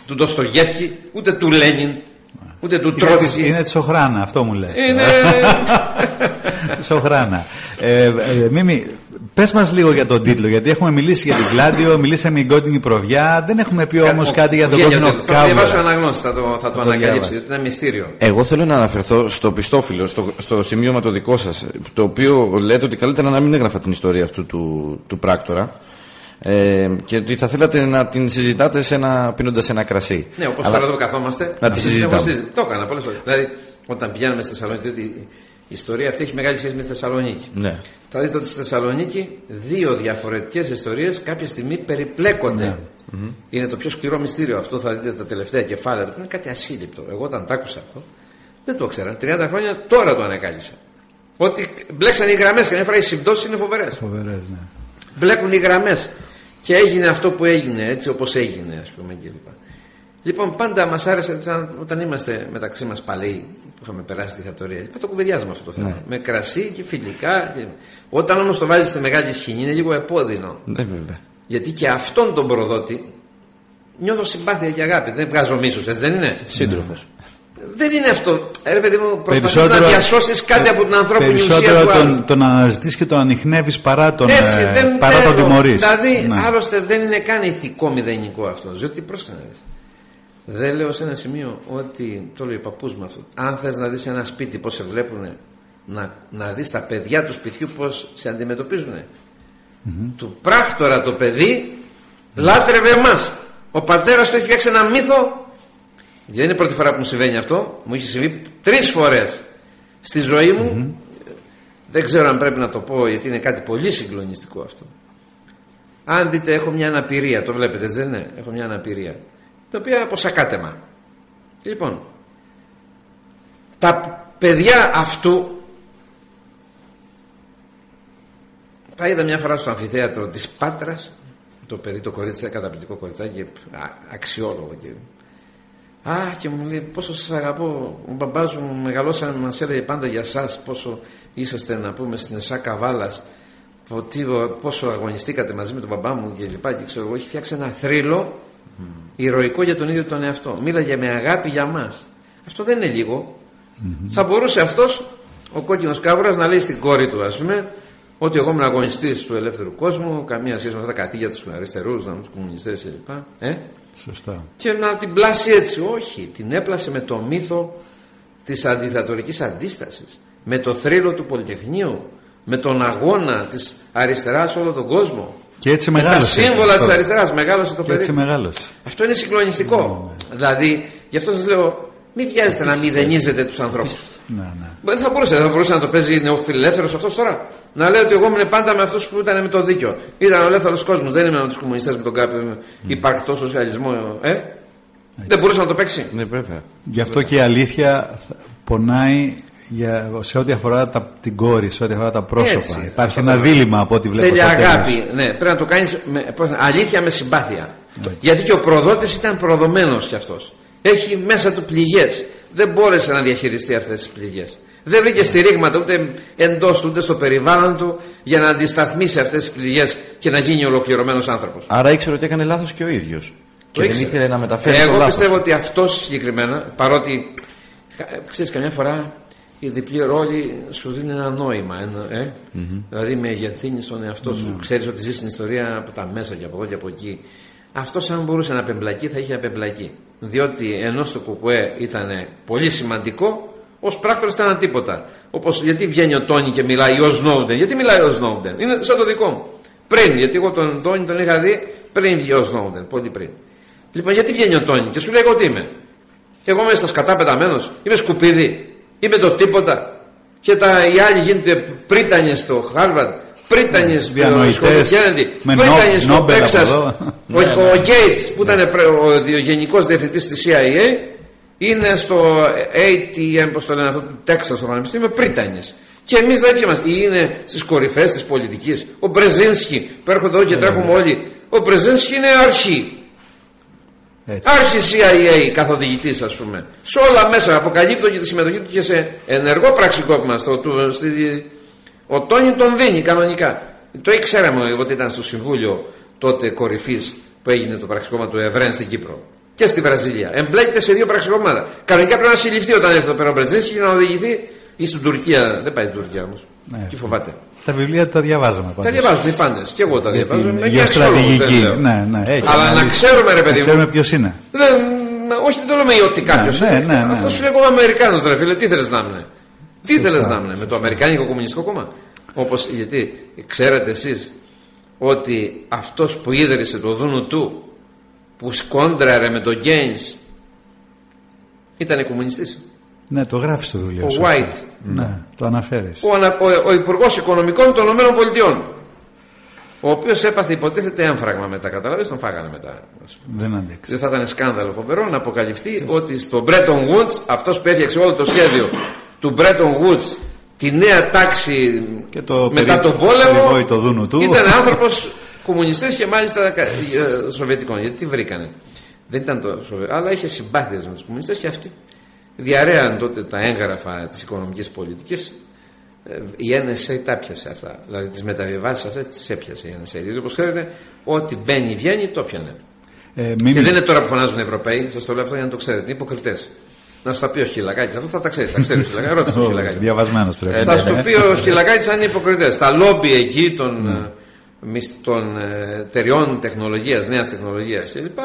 του Ντοστογιέφσκι, ούτε του Λένιν, ούτε του Τρότσκι. Είναι τσοχράνα, αυτό μου λες. Είναι. Σοχράνα. ε, ε, Μίμη, πες μας λίγο για τον τίτλο, γιατί έχουμε μιλήσει για την Gladio, μιλήσαμε για την κόκκινη προβιά, δεν έχουμε πει όμως κάτι για τον κόκκινο κάβουρα. Θα το διαβάσω αναγνώστη, θα το, θα το ανακαλύψει, γιατί είναι μυστήριο. Εγώ θέλω να αναφερθώ στο πιστόφυλλο, στο, στο σημείωμα το δικό σας, το οποίο λέτε ότι καλύτερα να μην έγραφα την ιστορία αυτού του, του πράκτορα. Ε, και ότι θα θέλατε να την συζητάτε πίνοντας σε ένα κρασί. Ναι, όπως τώρα εδώ καθόμαστε. Να τη συζητάμε. συζητάμε. Το έκανα πολλές φορές. Δηλαδή, όταν πηγαίναμε στη Θεσσαλονίκη, ότι η ιστορία αυτή έχει μεγάλη σχέση με τη Θεσσαλονίκη. Ναι. Θα δείτε ότι στη Θεσσαλονίκη δύο διαφορετικές ιστορίες κάποια στιγμή περιπλέκονται. Ναι. Είναι το πιο σκληρό μυστήριο αυτό. Θα δείτε τα τελευταία κεφάλαια. Είναι κάτι ασύλληπτο. Εγώ όταν το άκουσα αυτό δεν το ήξερα. τριάντα χρόνια τώρα το ανακάλυψα. Ότι μπλέξαν οι γραμμές. Καμιά φορά οι συμπτώσεις είναι φοβερές. Φοβερές, ναι. Μπλέκουν οι γραμμές. Και έγινε αυτό που έγινε, έτσι όπως έγινε, ας πούμε, κλπ. Λοιπόν, πάντα μας άρεσε όταν είμαστε μεταξύ μας παλαιοί που είχαμε περάσει τη δικτατορία. Λοιπόν, το κουβεντιάζουμε αυτό το θέμα. Ναι. Με κρασί και φιλικά. Και... Όταν όμως το βάζεις σε μεγάλη σκηνή είναι λίγο επώδυνο. Ναι, βέβαια. Γιατί και αυτόν τον προδότη νιώθω συμπάθεια και αγάπη. Δεν βγάζω μίσος, έτσι δεν είναι. Σύντροφος. Δεν είναι αυτό. Ρε παιδί μου, προσπαθείς να διασώσεις κάτι ε, από την ανθρώπινη ουσία. Περισσότερο τον, τον αναζητείς και τον ανιχνεύεις παρά τον, έτσι, δεν, παρά δεν, τον τιμωρείς. Δηλαδή, ναι. Άλλωστε δεν είναι καν ηθικό μηδενικό αυτό. Διότι πρόσκειται να δεις. Δεν λέω σε ένα σημείο ότι. Το λέει ο παππούς μου αυτό. Αν θες να δεις ένα σπίτι πώς σε βλέπουνε, να, να δεις τα παιδιά του σπιτιού πώς σε αντιμετωπίζουνε. Mm-hmm. Του πράκτορα το παιδί mm-hmm. λάτρευε εμάς. Ο πατέρας του έχει φτιάξει ένα μύθο. Δεν είναι η πρώτη φορά που μου συμβαίνει αυτό. Μου είχε συμβεί τρεις φορές στη ζωή μου. Mm-hmm. Δεν ξέρω αν πρέπει να το πω, γιατί είναι κάτι πολύ συγκλονιστικό αυτό. Αν δείτε, έχω μια αναπηρία. Το βλέπετε, δεν είναι. Έχω μια αναπηρία. τα οποία από σακάτεμα. Λοιπόν, τα παιδιά αυτού τα είδα μια φορά στο αμφιθέατρο της Πάτρας, το παιδί, το κορίτσι, καταπληκτικό κοριτσάκι, αξιόλογο, και α, και μου λέει πόσο σας αγαπώ, ο μπαμπάς μου μεγαλώσαμε, μας έλεγε πάντα για σας πόσο είσαστε, να πούμε, στην Εσά Καβάλας, πόσο αγωνιστήκατε μαζί με τον μπαμπά μου και λοιπά, και ξέρω εγώ, έχει φτιάξει ένα θρύλο mm. ηρωικό για τον ίδιο τον εαυτό, μίλαγε με αγάπη για μας. Αυτό δεν είναι λίγο. Mm-hmm. Θα μπορούσε αυτός ο Κόκκινος Κάβουρας να λέει στην κόρη του, ας πούμε, ότι εγώ ήμουν αγωνιστής του ελεύθερου κόσμου, καμία σχέση με αυτά τα κατήγια τους αριστερούς, να τους κομμουνιστές κλπ. Ε? Σωστά. Και να την πλάσει έτσι. Όχι, την έπλασε με το μύθο της αντιδατορικής αντίστασης, με το θρύλο του Πολυτεχνείου, με τον αγώνα της αριστεράς σε όλο τον κόσμο. Και έτσι μεγάλωσε. Με τα σύμβολα της αριστεράς μεγάλωσε το παιδί. Αυτό είναι συγκλονιστικό. Ναι. Δηλαδή, γι' αυτό σας λέω, μην βιάζεστε να μηδενίζετε τους ανθρώπους. Ναι, ναι. Δεν θα μπορούσε, θα μπορούσε να το παίζει νεοφιλελεύθερος αυτός τώρα. Να λέει ότι εγώ ήμουν πάντα με αυτούς που ήταν με το δίκιο. Ήταν ο ελεύθερος κόσμος, δεν ήμουν με τους κομμουνιστές, με τον κάποιο mm. υπαρκτό σοσιαλισμό. Ε? Okay. Δεν μπορούσε να το παίξει. Ναι, βέβαια. Γι' αυτό και η αλήθεια πονάει για, σε ό,τι αφορά τα, την κόρη, σε ό,τι αφορά τα πρόσωπα. Έτσι, υπάρχει ένα δίλημμα από ό,τι βλέπω. Θέλει αγάπη. Ναι, πρέπει να το κάνεις με, αλήθεια με συμπάθεια. Okay. Γιατί και ο προδότης ήταν προδομένος κι αυτός. Έχει μέσα του πληγές. Δεν μπόρεσε να διαχειριστεί αυτές τις πληγές. Δεν βρήκε στηρίγματα ούτε εντός του ούτε στο περιβάλλον του για να αντισταθμίσει αυτές τις πληγές και να γίνει ολοκληρωμένος άνθρωπος. Άρα ήξερε ότι έκανε λάθος και ο ίδιος. Και δεν ήθελε να μεταφέρει. Εγώ πιστεύω ότι αυτός συγκεκριμένα, παρότι ξέρεις, καμιά φορά η διπλή ρόλη σου δίνει ένα νόημα. Ε? Mm-hmm. Δηλαδή με μεγεθύνεις τον εαυτό σου. Mm-hmm. Ξέρεις ότι ζεις την ιστορία από τα μέσα και από εδώ και από εκεί. Αυτός, αν μπορούσε να απεμπλακεί, θα είχε απεμπλακεί. Διότι ενώ στο Κουκουέ ήταν πολύ σημαντικό, ως πράκτορας ήταν τίποτα. Όπως γιατί βγαίνει ο Τόνι και μιλάει ο Σνόουντεν. Γιατί μιλάει ο Σνόουντεν, είναι σαν το δικό μου. Πριν, γιατί εγώ τον Τόνι τον είχα δει πριν βγει ο Σνόουντεν, πολύ πριν. Λοιπόν, γιατί βγαίνει ο Τόνι και σου λέει: εγώ τι είμαι. Εγώ είμαι στα σκατά πεταμένος, είμαι σκουπίδι, είμαι το τίποτα. Και τα, οι άλλοι γίνονται πρίτανες στο Χάρβαρντ, πρίτανες στο Κέννεντι, πρίτανες στο Τέξας. Ο Γκέιτς που ήταν ο γενικός διευθυντής της σι άι έι. Είναι στο έι τι εμ, πώς το λένε αυτό, του Τέξας, στο Πανεπιστήμιο, πρίτανες. Και εμείς δεν είμαστε. Είναι στις κορυφές της πολιτικής. Ο Μπρεζίνσκι, που έρχονται εδώ και τρέχουμε όλοι. Ο Μπρεζίνσκι είναι αρχή. Άρχη σι άι έι καθοδηγητής, ας πούμε. Σε όλα μέσα. Αποκαλύπτω και τη συμμετοχή του και σε ενεργό πραξικόπημα. Στο, του, στη, ο Τόνι τον δίνει κανονικά. Το ήξεραμε ότι ήταν στο Συμβούλιο τότε κορυφής που έγινε το πραξικόπημα του Ευρέν στην Κύπρο. Και στη Βραζιλία. Εμπλέκεται σε δύο πραξικοπήματα. Κανονικά πρέπει να συλληφθεί όταν έρθει το πέρα ο Μπρεζίνσκι και να οδηγηθεί ή στην Τουρκία. Δεν πάει στην Τουρκία όμως. Ναι. Και φοβάται. Τα βιβλία τα διαβάζαμε πάντα. Τα διαβάζουν οι πάντες. Και εγώ τα διαβάζω. Είναι μια στρατηγική. Ναι, ναι, έχει. Αλλά να ξέρουμε, ρε παιδί μου. Ξέρουμε ποιος είναι. Δεν, όχι, δεν το λέμε ότι κάποιος είναι. Ναι, ναι, ναι, ναι. Αυτό σου λέει ακόμα Αμερικάνος, ρε φίλε. Τι θέλεις να είναι. Τι θέλεις να είναι. Με το Αμερικάνικο Κομμουνιστικό Κόμμα. Όπως γιατί ξέρετε εσείς ότι αυτός που ίδρυσε το Δούνου του, που σκόντραρε με τον Γκέινς, ήτανε κομμουνιστής. Ναι, το γράφει στο βιβλίο. Ο White. Ναι, το αναφέρεις. Ο, ο, ο υπουργός οικονομικών των ΗΠΑ, ο οποίος έπαθε υποτίθεται έμφραγμα μετά, καταλαβαίνεις, τον φάγανε μετά. Δεν αντέξει. Δεν θα ήταν σκάνδαλο φοβερό να αποκαλυφθεί Εσύ. ότι στο Bretton Woods, αυτός που έφτιαξε όλο το σχέδιο του Bretton Woods, τη νέα τάξη και το μετά περί... τον πόλεμο, το του. Ήταν άνθρωπος κομμουνιστές και μάλιστα σοβιετικών. Γιατί τι βρήκανε. Δεν ήταν το σοβιετικό, αλλά είχε συμπάθειες με τους κομμουνιστές και αυτοί διαρρέαν τότε τα έγγραφα της οικονομικής πολιτικής. Η εν ες έι τα πιασε αυτά. Δηλαδή τις μεταβιβάσεις αυτές τις έπιασε η εν ες έι. Δηλαδή όπως ξέρετε, ό,τι μπαίνει βγαίνει το πιανε. Ε, μην... Και δεν είναι τώρα που φωνάζουν οι Ευρωπαίοι, σας το λέω αυτό για να το ξέρετε. Είναι υποκριτές. Να σου τα πει ο Σκυλακάκης, αυτό θα τα ξέρει. Θα ξέρει ο Σκυλακάκης, ρώτησε ο Σκυλακάκης. Διαβασμένος πρέπει. Θα σου πει ο Σκυλακάκης αν είναι υποκριτές. Τα λόμπι εκεί των. των εταιριών τεχνολογίας, νέας τεχνολογίας κλπ.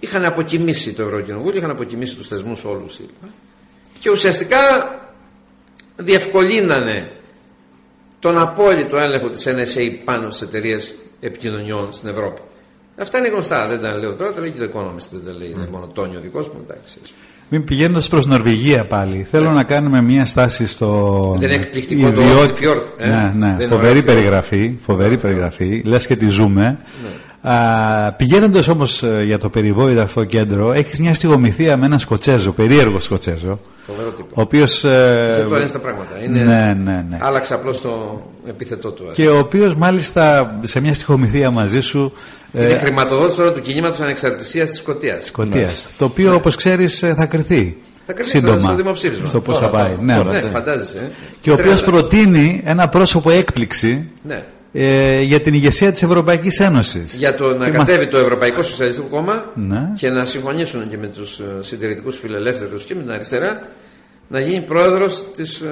Είχαν αποκοιμήσει το Ευρωκοινοβούλιο, είχαν αποκοιμήσει τους θεσμούς όλους κλπ. Και ουσιαστικά διευκολύνανε τον απόλυτο έλεγχο της εν ες έι πάνω στις εταιρείες επικοινωνιών στην Ευρώπη. Αυτά είναι γνωστά, δεν τα λέω τώρα, τα λέει και το Economist, δεν τα λέει mm. μόνο Τόνιο δικός μου, εντάξει. Μην πηγαίνοντας προς Νορβηγία πάλι, θέλω yeah. να κάνουμε μια στάση στο. Δεν είναι εκπληκτικό το Odinfjord. Ναι, ναι. Φοβερή περιγραφή, φοβερή περιγραφή. Λες και τη ζούμε. Yeah. Πηγαίνοντας όμως για το περιβόητο αυτό κέντρο, έχεις μια στιγομηθεία με έναν Σκοτσέζο, περίεργο Σκοτσέζο. Φοβερό τύπο. Ο οποίος. Ε, τώρα είναι στα πράγματα. Είναι, ναι, ναι, ναι. Άλλαξε απλώς το επίθετό του. Και ο οποίος μάλιστα σε μια στιγομηθεία μαζί σου. Είναι ε, χρηματοδότης τώρα του κινήματος ανεξαρτησίας της Σκωτίας. Σκωτίας. Ναι. Το οποίο, ναι, όπως ξέρεις, θα κρυθεί. Θα κρυθεί στο δημοψήφισμα. Στο πώς θα πάει. Ναι, ναι, φαντάζεσαι. Και ο οποίος προτείνει ένα πρόσωπο έκπληξη. Ναι. Ε, για την ηγεσία της Ευρωπαϊκής Ένωσης. Για το να κατέβει μας... το Ευρωπαϊκό Σοσιαλιστικό Κόμμα, ναι, και να συμφωνήσουν και με τους συντηρητικούς φιλελεύθερους και με την αριστερά να γίνει πρόεδρος της,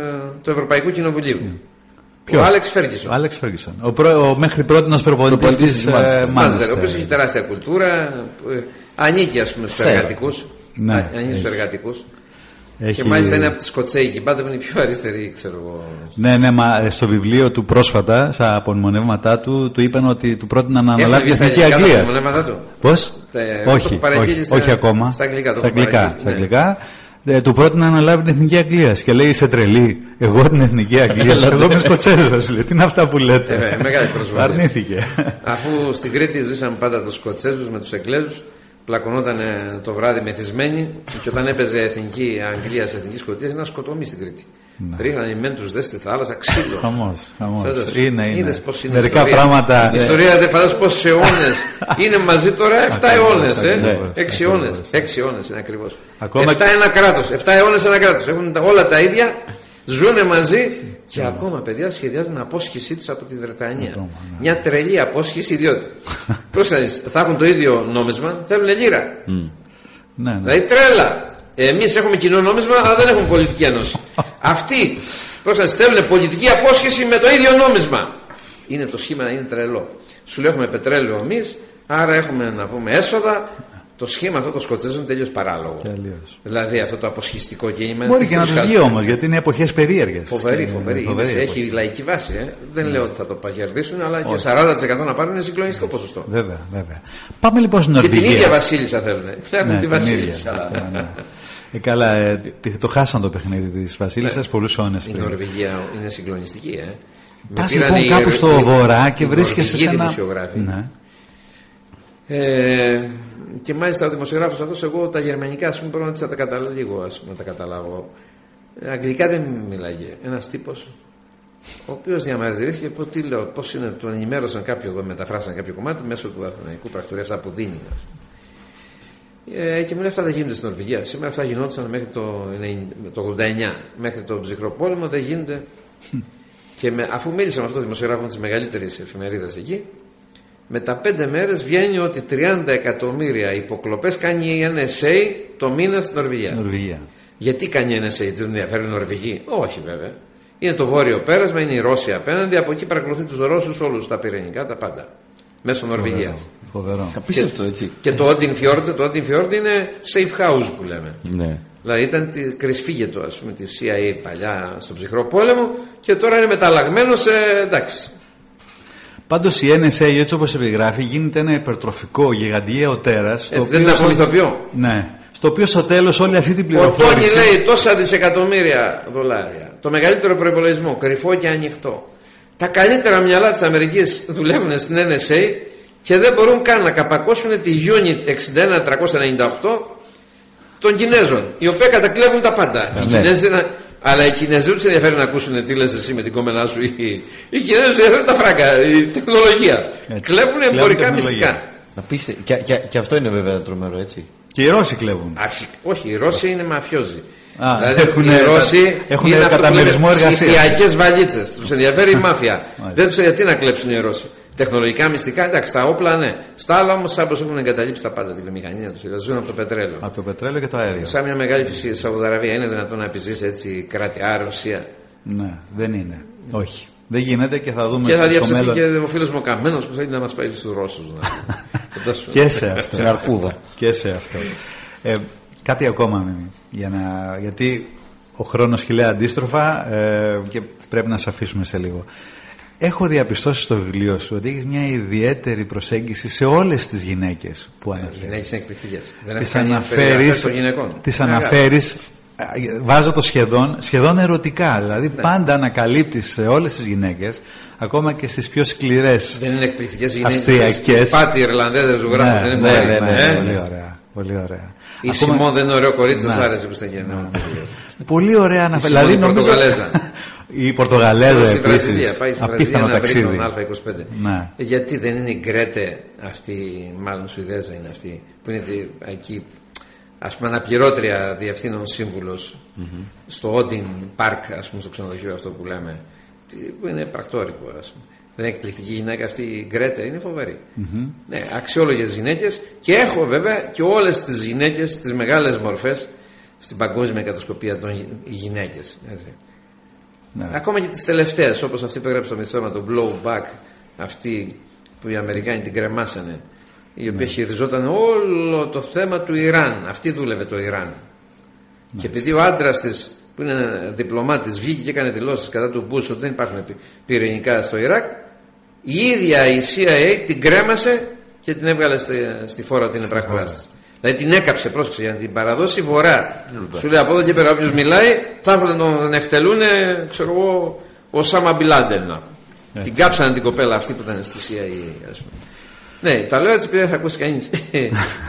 του Ευρωπαϊκού Κοινοβουλίου. Ποιος? Ο Άλεξ Φέργκισον. Ο, Άλεξ Φέργκισον. ο, προ... ο μέχρι πρότινος προπονητής της Μάντσεστερ, ο οποίος έχει τεράστια κουλτούρα, ανήκει ας πούμε στους εργατικούς. Ναι, ανήκει στους εργατικούς. Έχει... Και μάλιστα είναι από τη Σκοτσέικη, πάντα είναι η πιο αριστερή, ξέρω εγώ. Ναι, ναι, μα στο βιβλίο του πρόσφατα, στα απομνημονεύματά του, του είπαν ότι του πρότειναν να αναλάβει την Εθνική Αγγλία. Πώς? Τα... Όχι, όχι, στα... όχι ακόμα. Στα αγγλικά. Στα αγγλικά, ναι, αγγλικά. Ε, του πρότειναν να αναλάβει την Εθνική Αγγλία. Και λέει, είσαι τρελή. Εγώ την Εθνική Αγγλία. Εγώ είμαι Σκοτσέζος. Τι είναι αυτά που λέτε. Ε, μεγάλη προσβολή. Αρνήθηκε. Αφού στην Κρήτη ζήσαμε πάντα τους Σκοτσέζους με τους Εγγλέζους. Πλακωνόταν το βράδυ μεθυσμένοι και όταν έπαιζε εθνική Αγγλία σε εθνική Σκωτία ήταν σκοτωμή στην Κρήτη. Ναι. Ρίχναν οι μεν τους δε στη θάλασσα ξύλο. Χαμός, χαμός. Είναι, είναι. Είδες πώς είναι η ιστορία. Πράγματα... Η ιστορία δεν φαντάζεις πόσους αιώνες είναι μαζί τώρα. εφτά αιώνες. έξι αιώνες. έξι αιώνες είναι ακριβώς. Ακόμα... εφτά ένα κράτος. εφτά αιώνες ένα κράτος. Έχουν όλα τα ίδια. Ζούνε μαζί και ακόμα παιδιά σχεδιάζουν απόσχησή τους από τη Βρετανία. Ναι. Μια τρελή απόσχηση, διότι πρόσθεσαι, θα έχουν το ίδιο νόμισμα, θέλουν λίρα. Mm. Ναι, ναι. Δηλαδή τρέλα. Εμείς έχουμε κοινό νόμισμα, αλλά δεν έχουμε πολιτική ένωση. Αυτοί πρόσθεσαι, θέλουν πολιτική απόσχηση με το ίδιο νόμισμα. Είναι το σχήμα να είναι τρελό. Σου λέει έχουμε πετρέλαιο εμείς, άρα έχουμε να πούμε έσοδα. Το σχήμα αυτό των Σκοτσέζων είναι τελείως παράλογο. Τελείως. Δηλαδή αυτό το αποσχιστικό κίνημα. Μπορεί και να του βγει όμως, γιατί είναι εποχές περίεργες. Φοβερή, φοβερή. φοβερή έχει λαϊκή βάση. Ε. Δεν λέω ότι θα το κερδίσουν, αλλά όχι, και σαράντα τοις εκατό να πάρουν είναι συγκλονιστικό ποσοστό. Βέβαια, βέβαια. Πάμε λοιπόν στην Νορβηγία. Και την ίδια Βασίλισσα θέλουν. Θέλουν, ναι, τη Βασίλισσα. Ίδια, αυτό, ναι. Ε, καλά, ε, το χάσαν το παιχνίδι της Βασίλισσας, ναι, πολλούς αιώνες πριν. Η Νορβηγία είναι συγκλονιστική. Ε. Πας λοιπόν κάπου στο βορρά και βρίσκεσαι σε ένα. Και μάλιστα ο δημοσιογράφος αυτός, εγώ τα γερμανικά ας πούμε, πρέπει να τα καταλάβω λίγο, ας πούμε, να τα καταλάβω. Αγγλικά δεν μιλάγε. Ένας τύπος, ο οποίος διαμαρτυρήθηκε, πω, τι λέω, πώς είναι, τον ενημέρωσαν κάποιο εδώ, μεταφράσαν κάποιο κομμάτι μέσω του Αθηναϊκού Πρακτορείου, αυτά που δίνει. Ε, και μου λέει, αυτά δεν γίνονται στην Νορβηγία. Σήμερα αυτά γινόντουσαν μέχρι το, το ογδόντα εννιά, μέχρι τον ψυχρό πόλεμο, δεν γίνονται. Και με, αφού μίλησα με αυτό το δημοσιογράφο τη μεγαλύτερη εφημερίδα εκεί. Με τα πέντε μέρες βγαίνει ότι τριάντα εκατομμύρια υποκλοπές κάνει η εν ες έι το μήνα στην Νορβηγία. Νορβηγία. Γιατί κάνει η εν ες έι, δεν ενδιαφέρει η Νορβηγία. Όχι βέβαια. Είναι το βόρειο πέρασμα, είναι η Ρώσια απέναντι, από εκεί παρακολουθεί τους Ρώσους όλους, τα πυρηνικά, τα πάντα. Μέσω Νορβηγίας. Φοβερό. Απίστευτο έτσι. Και το Odinfjord, το Odinfjord είναι safe house που λέμε. Ναι. Δηλαδή ήταν κρυσφύγετο ας πούμε τη σι άι έι παλιά στον ψυχρό πόλεμο και τώρα είναι μεταλλαγμένο σε, εντάξει. Πάντως η εν ες έι, έτσι όπως επιγράφει, γίνεται ένα υπερτροφικό, γιγαντιαίο τέρας. Έτσι, δεν είναι απολυθοποιό. Ναι. Στο οποίο στο τέλος όλη αυτή την πληροφόρηση. Ο Τόνι λέει τόσα δισεκατομμύρια δολάρια. Το μεγαλύτερο προϋπολογισμό, κρυφό και ανοιχτό. Τα καλύτερα μυαλά της Αμερικής δουλεύουν στην εν ες έι και δεν μπορούν καν να καπακώσουν τη Unit εξήντα ένα τριακόσια ενενήντα οκτώ των Κινέζων. Οι οποίοι κατακλέβουν τα πάντα. Οι Κινέζοι. Αλλά οι Κινέζοι τους ενδιαφέρει να ακούσουν τι λες εσύ με την κόμενά σου. Οι, οι Κινέζοι τους ενδιαφέρουν τα φράγκα, η τεχνολογία. Κλέβουν εμπορικά μυστικά. Να πείστε, και, και, και αυτό είναι βέβαια τρομερό, έτσι. Και οι Ρώσοι κλέβουν. Α, όχι, οι Ρώσοι είναι μαφιόζοι. Α, δηλαδή έχουν, οι Ρώσοι έχουν καταμερισμό εργασίας. Είναι ψηφιακές βαλίτσες. Τους ενδιαφέρει η μάφια. Δεν τους ενδιαφέρει να κλέψουν οι Ρώσοι. Τεχνολογικά μυστικά, εντάξει, τα όπλα, ναι. Στα άλλα όμως, σαν πως έχουν εγκαταλείψει τα πάντα, τη βιομηχανία τους. Ζουν από το πετρέλαιο. Από το πετρέλαιο και το αέριο. Σαν μια μεγάλη φυσική Σαουδαραβία, είναι δυνατόν να επιζήσει έτσι κράτη, άρα Ρωσία. Ναι, δεν είναι. Όχι. Δεν γίνεται και θα δούμε. Και θα διαψευθεί μέλλον... και ο φίλος μου ο Καμένος που θα είναι να μας πάει στους Ρώσους. Να... και σε αυτό. Στην αρκούδα. Και σε αυτό. Ε, κάτι ακόμα, για να... γιατί ο χρόνος χιλέα αντίστροφα ε, και πρέπει να σε αφήσουμε σε λίγο. Έχω διαπιστώσει στο βιβλίο σου ότι έχεις μια ιδιαίτερη προσέγγιση σε όλες τις γυναίκες που αναφέρεις. Γυναίκες εκπληκτικές. Τις αναφέρεις, τις αναφέρεις βάζω το σχεδόν, σχεδόν ερωτικά. Δηλαδή ναι. πάντα ανακαλύπτεις σε όλες τις γυναίκες, ακόμα και στις πιο σκληρές. Δεν είναι εκπληκτικές γυναίκες. Πάτη, Ιρλανδέζες, ζωγράφες. Ναι, ναι, ναι, ναι, ναι. Πολύ ωραία. Πολύ ωραία. Η ακόμα... Σιμών δεν είναι ωραίο κορίτσι, σας άρεσε που στα γέννα. Πολύ ωραία να φελαδεί. Η Πορτογαλέζα. Η Πορτογαλέζα στην Βραζιλία. Πάει στην Βραζιλία να βρει τον Α είκοσι πέντε. Ναι. Γιατί δεν είναι η Γκρέτε αυτή, μάλλον Σουηδέζα είναι αυτή, που είναι εκεί, ας πούμε, αναπληρώτρια διευθύνων σύμβουλος mm-hmm. στο Όντιν Πάρκ, ας πούμε, στο ξενοδοχείο αυτό που λέμε. Που είναι πρακτόρικο, ας πούμε. Δεν είναι εκπληκτική γυναίκα αυτή η Γκρέτε, είναι φοβερή. Mm-hmm. Ναι, αξιόλογες γυναίκες, και έχω βέβαια και όλες τις γυναίκες, τις μεγάλες μορφές στην παγκόσμια κατασκοπία των γυναίκες. Ναι. Ακόμα και τις τελευταίες, όπως αυτή που έγραψα με τη θέμα, το blowback, αυτή που οι Αμερικάνοι την κρεμάσανε, η οποία ναι. χειριζόταν όλο το θέμα του Ιράν. Αυτή δούλευε το Ιράν. Ναι. Και επειδή ο άντρας της, που είναι διπλωμάτης, βγήκε και έκανε δηλώσεις κατά του Μπούς ότι δεν υπάρχουν πυρηνικά στο Ιράκ, η ίδια η σι άι έι την κρέμασε και την έβγαλε στη φόρα ότι είναι πρακτοράς. Δηλαδή την έκαψε, πρόσεξε, για να την παραδώσει βορρά. Λυπά. Σου λέει από εδώ και πέρα, όποιος μιλάει, θα έρθουν να τον εκτελούν, ξέρω εγώ, ο Σάμα Μπιλάντεν. Την κάψανε την κοπέλα αυτή που ήταν στη σι άι έι, ας πούμε. Ναι, τα λέω έτσι επειδή δεν θα ακούσει κανείς.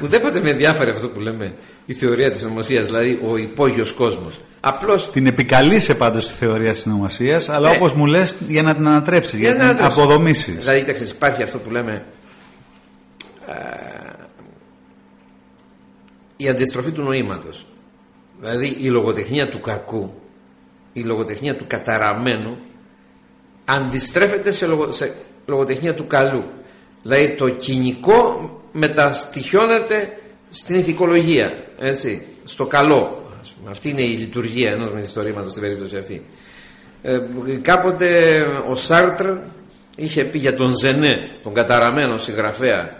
Ουδέποτε με ενδιάφερε αυτό που λέμε η θεωρία της συνωμοσίας, δηλαδή ο υπόγειος κόσμος. Απλώς... Την επικαλείσαι πάντως τη θεωρία της συνωμοσίας, αλλά ναι. όπως μου λες, για να την ανατρέψεις, για, για να την αποδομήσεις. Δηλαδή, κοίταξε, υπάρχει αυτό που λέμε. Α, η αντιστροφή του νοήματος. Δηλαδή η λογοτεχνία του κακού, η λογοτεχνία του καταραμένου, αντιστρέφεται σε, λογο, σε λογοτεχνία του καλού. Δηλαδή το κοινικό μεταστοιχιώνεται στην ηθικολογία, έτσι, στο καλό. Αυτή είναι η λειτουργία ενός μυθιστορήματος στην περίπτωση αυτή. Ε, κάποτε ο Σάρτρ είχε πει για τον Ζενέ, τον καταραμένο συγγραφέα,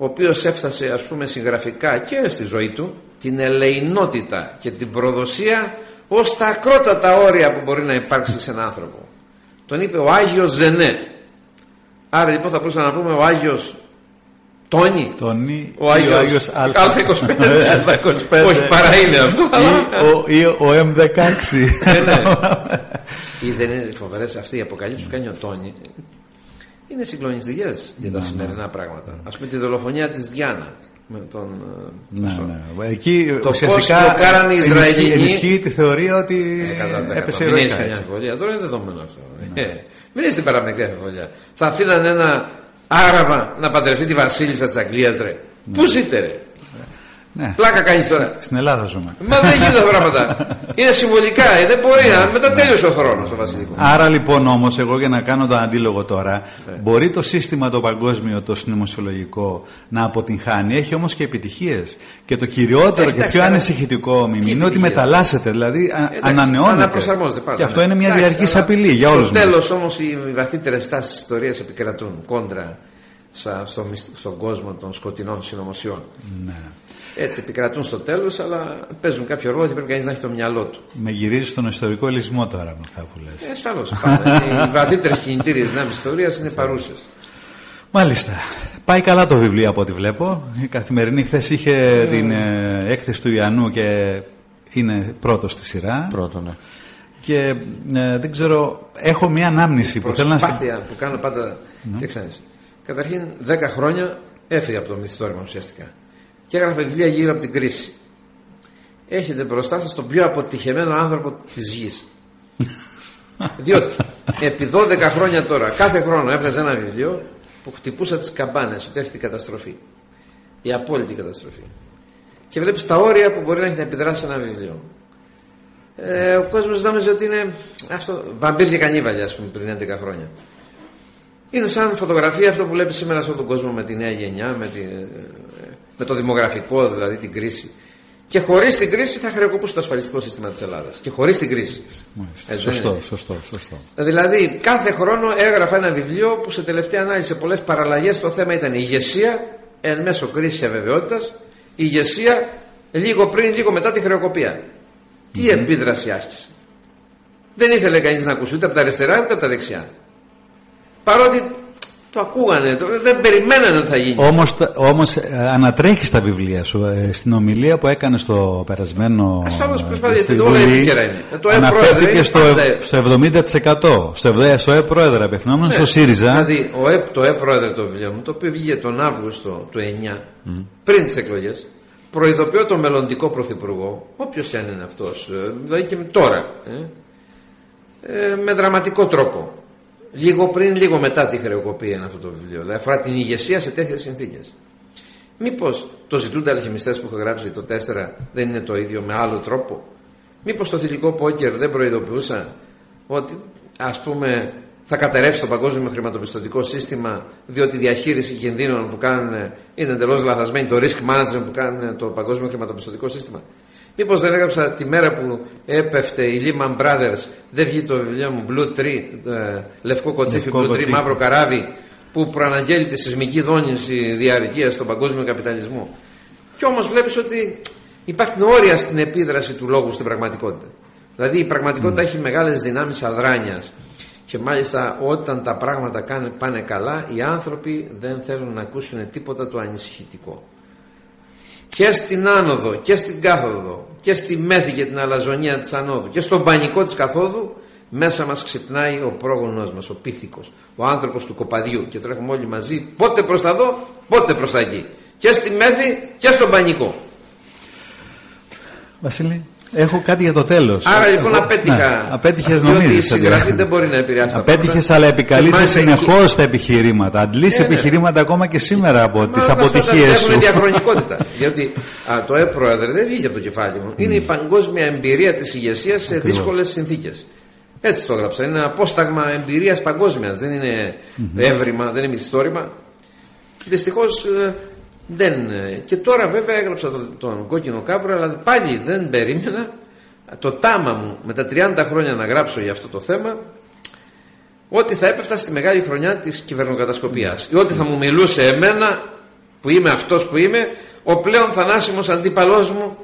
ο οποίος έφτασε, ας πούμε, συγγραφικά και στη ζωή του, την ελεηνότητα και την προδοσία ως τα ακρότατα όρια που μπορεί να υπάρξει σε έναν άνθρωπο. Τον είπε ο Άγιος Ζενέ. Άρα λοιπόν θα μπορούσαμε να πούμε ο Άγιος Τόνι, Τόνι ο Άγιος, ο Άγιος Α είκοσι πέντε, Α είκοσι πέντε. Όχι, παρά είναι αυτό. Ή ο Μ δεκαέξι. Ή δεν είναι φοβερές αυτοί οι αποκαλύψεις που κάνει ο Τόνι. Είναι συγκλονιστικές για τα ναι, σημερινά ναι. πράγματα. Ας πούμε τη δολοφονία της Διάνα. Με τον, ναι, τον... ναι. Εκεί το ουσιαστικά πώς το κάνανε οι Ισραηλινοί. Ενισχύει τη θεωρία ότι ε, έπεσε η ροϊκά. Τώρα είναι δεδομένο αυτό. Ναι. Ε, μην είσαι παραμικρή αφιβολία. Θα θέλανε ένα Άραβα να παντρευτεί τη βασίλισσα της Αγγλίας, ρε. Ναι. Πού ζείτε, ρε. Ναι. Πλάκα κάνεις τώρα. Στην Ελλάδα ζούμε. Μα δεν γίνονται τα πράγματα. Είναι συμβολικά, δεν μπορεί να. Μετά τέλειωσε ο χρόνος ο βασιλικό. Άρα λοιπόν όμως, εγώ για να κάνω το αντίλογο τώρα, yeah. μπορεί το σύστημα το παγκόσμιο, το συνωμοσιολογικό να αποτυγχάνει, έχει όμως και επιτυχίες. Και το κυριότερο yeah, και πιο ανησυχητικό μήνυμα είναι ότι μεταλλάσσεται, δηλαδή yeah, ανανεώνεται. Πάντα, και αυτό ναι. είναι μια διαρκής απειλή για όλους. Στο τέλος όμως οι βαθύτερες τάσεις της ιστορίας επικρατούν κόντρα στο, στον κόσμο των σκοτεινών συνωμοσιών. Ναι. Έτσι επικρατούν στο τέλος, αλλά παίζουν κάποιο ρόλο και πρέπει κανείς να έχει το μυαλό του. Με γυρίζει στον ιστορικό λυσμό τώρα με αυτά που λες. Ασφαλώς. Οι βαθύτερες κινητήριες δυνάμεις της ιστορίας είναι παρούσες. Μάλιστα. Πάει καλά το βιβλίο από ό,τι βλέπω. Η Καθημερινή χθες είχε mm. την ε, έκθεση του Ιαννού και είναι πρώτος στη σειρά. Πρώτο, ναι. Και ε, δεν ξέρω, έχω μια ανάμνηση που θέλω να. Προσπάθεια που κάνω πάντα. Mm. Και ξέρεις. Καταρχήν, δέκα χρόνια έφυγα από το μυθιστόρημα ουσιαστικά. Και έγραφε βιβλία γύρω από την κρίση. Έχετε μπροστά σας τον πιο αποτυχημένο άνθρωπο της γης. Διότι επί δώδεκα χρόνια τώρα, κάθε χρόνο έβγαζε ένα βιβλίο που χτυπούσα τις καμπάνες ότι έρχεται η καταστροφή. Η απόλυτη καταστροφή. Και βλέπεις τα όρια που μπορεί να έχει να επιδράσει ένα βιβλίο. Ε, ο κόσμος νόμιζε ότι είναι αυτό. Βαμπύρ και κανίβαλοι, ας πούμε, πριν έντεκα χρόνια. Είναι σαν φωτογραφία αυτό που βλέπεις σήμερα σε όλο τον κόσμο με τη νέα γενιά, με τη. Με το δημογραφικό, δηλαδή την κρίση. Και χωρίς την κρίση θα χρεοκοπούσε το ασφαλιστικό σύστημα της Ελλάδας. Και χωρίς την κρίση. Μάλιστα, σωστό, σωστό, σωστό. Δηλαδή κάθε χρόνο έγραφα ένα βιβλίο που σε τελευταία ανάλυση σε πολλές παραλλαγές το θέμα ήταν η ηγεσία εν μέσω κρίσης αβεβαιότητας, η ηγεσία λίγο πριν, λίγο μετά τη χρεοκοπία. Mm-hmm. Τι επίδραση άρχισε. Δεν ήθελε κανείς να ακούσει ούτε από τα αριστερά ούτε από τα δεξιά. Παρότι Το ακούγανε, το, δεν περιμένανε ότι θα γίνει. Όμως, όμως ανατρέχει στα βιβλία σου. Ε, στην ομιλία που έκανε στο περασμένο. Ασφαλώς προσπαθείτε, το όλα επίκαιρα είναι. Το αναφέρθηκε στο, στο εβδομήντα τοις εκατό. Στο ΕΠρόεδρε απευθυνόμενο, ναι, στο ΣΥΡΙΖΑ. Δηλαδή, ο ΕΠ, το ΕΠρόεδρε το βιβλίο μου, το οποίο βγήκε τον Αύγουστο του εννιά, mm. πριν τις εκλογές, προειδοποιώ τον μελλοντικό πρωθυπουργό, όποιος αν είναι αυτός, δηλαδή και τώρα, ε, ε, με δραματικό τρόπο. Λίγο πριν, λίγο μετά τη χρεοκοπία είναι αυτό το βιβλίο. Δηλαδή αφορά την ηγεσία σε τέτοιες συνθήκες. Μήπως το ζητούνται αλχημιστές που είχα γράψει το τέσσερα δεν είναι το ίδιο με άλλο τρόπο. Μήπως το θηλυκό πόκερ δεν προειδοποιούσα ότι, ας πούμε, θα κατερρεύσει το παγκόσμιο χρηματοπιστωτικό σύστημα, διότι η διαχείριση κινδύνων που κάνουν είναι εντελώς λαθασμένη, το risk management που κάνουν το παγκόσμιο χρηματοπιστωτικό σύστημα. Μήπως δεν έγραψα τη μέρα που έπεφτε η Lehman Brothers, δεν βγήκε το βιβλίο μου Blue Tree, λευκό κοτσίφι, Blue Tree, μαύρο καράβι, που προαναγγέλει τη σεισμική δόνηση διαρκείας στον παγκόσμιο καπιταλισμό. Κι όμως βλέπεις ότι υπάρχουν όρια στην επίδραση του λόγου στην πραγματικότητα. Δηλαδή η πραγματικότητα mm. έχει μεγάλες δυνάμεις αδράνειας. Και μάλιστα όταν τα πράγματα πάνε καλά, οι άνθρωποι δεν θέλουν να ακούσουν τίποτα το ανησυχητικό. Και στην άνοδο και στην κάθοδο και στη μέθη και την αλαζονία της ανόδου και στον πανικό της καθόδου, μέσα μας ξυπνάει ο πρόγονός μας, ο πίθηκος, ο άνθρωπος του κοπαδιού, και τρέχουμε όλοι μαζί πότε προς τα δω, πότε προς τα εκεί, και στη μέθη και στον πανικό. Βασίλη, έχω κάτι για το τέλος. Άρα λοιπόν εγώ, απέτυχα. Ναι, απέτυχες, διότι η συγγραφή δεν μπορεί να επηρεάσει τα πράγματα. Απέτυχες, αλλά επικαλείσαι συνεχώς τα επιχειρήματα. Αντλείς ναι, ναι. επιχειρήματα ακόμα και σήμερα από τις αποτυχίες σου. Έχουν διαχρονικότητα. Διότι α, το έπροεδρε δεν βγήκε από το κεφάλι μου. Είναι η παγκόσμια εμπειρία της ηγεσίας σε δύσκολες συνθήκες. Έτσι το έγραψα. Είναι ένα απόσταγμα εμπειρίας παγκόσμιας. Δεν είναι έβριμα, δεν είναι μυθιστόρημα. Δυστυχώς. Δεν. Και τώρα βέβαια έγραψα τον, τον Κόκκινο Κάβουρα, αλλά πάλι δεν περίμενα το τάμα μου με τα τριάντα χρόνια να γράψω για αυτό το θέμα, ότι θα έπεφτα στη μεγάλη χρονιά της κυβερνοκατασκοπίας, ή ότι θα μου μιλούσε εμένα που είμαι αυτός που είμαι, ο πλέον θανάσιμος αντίπαλός μου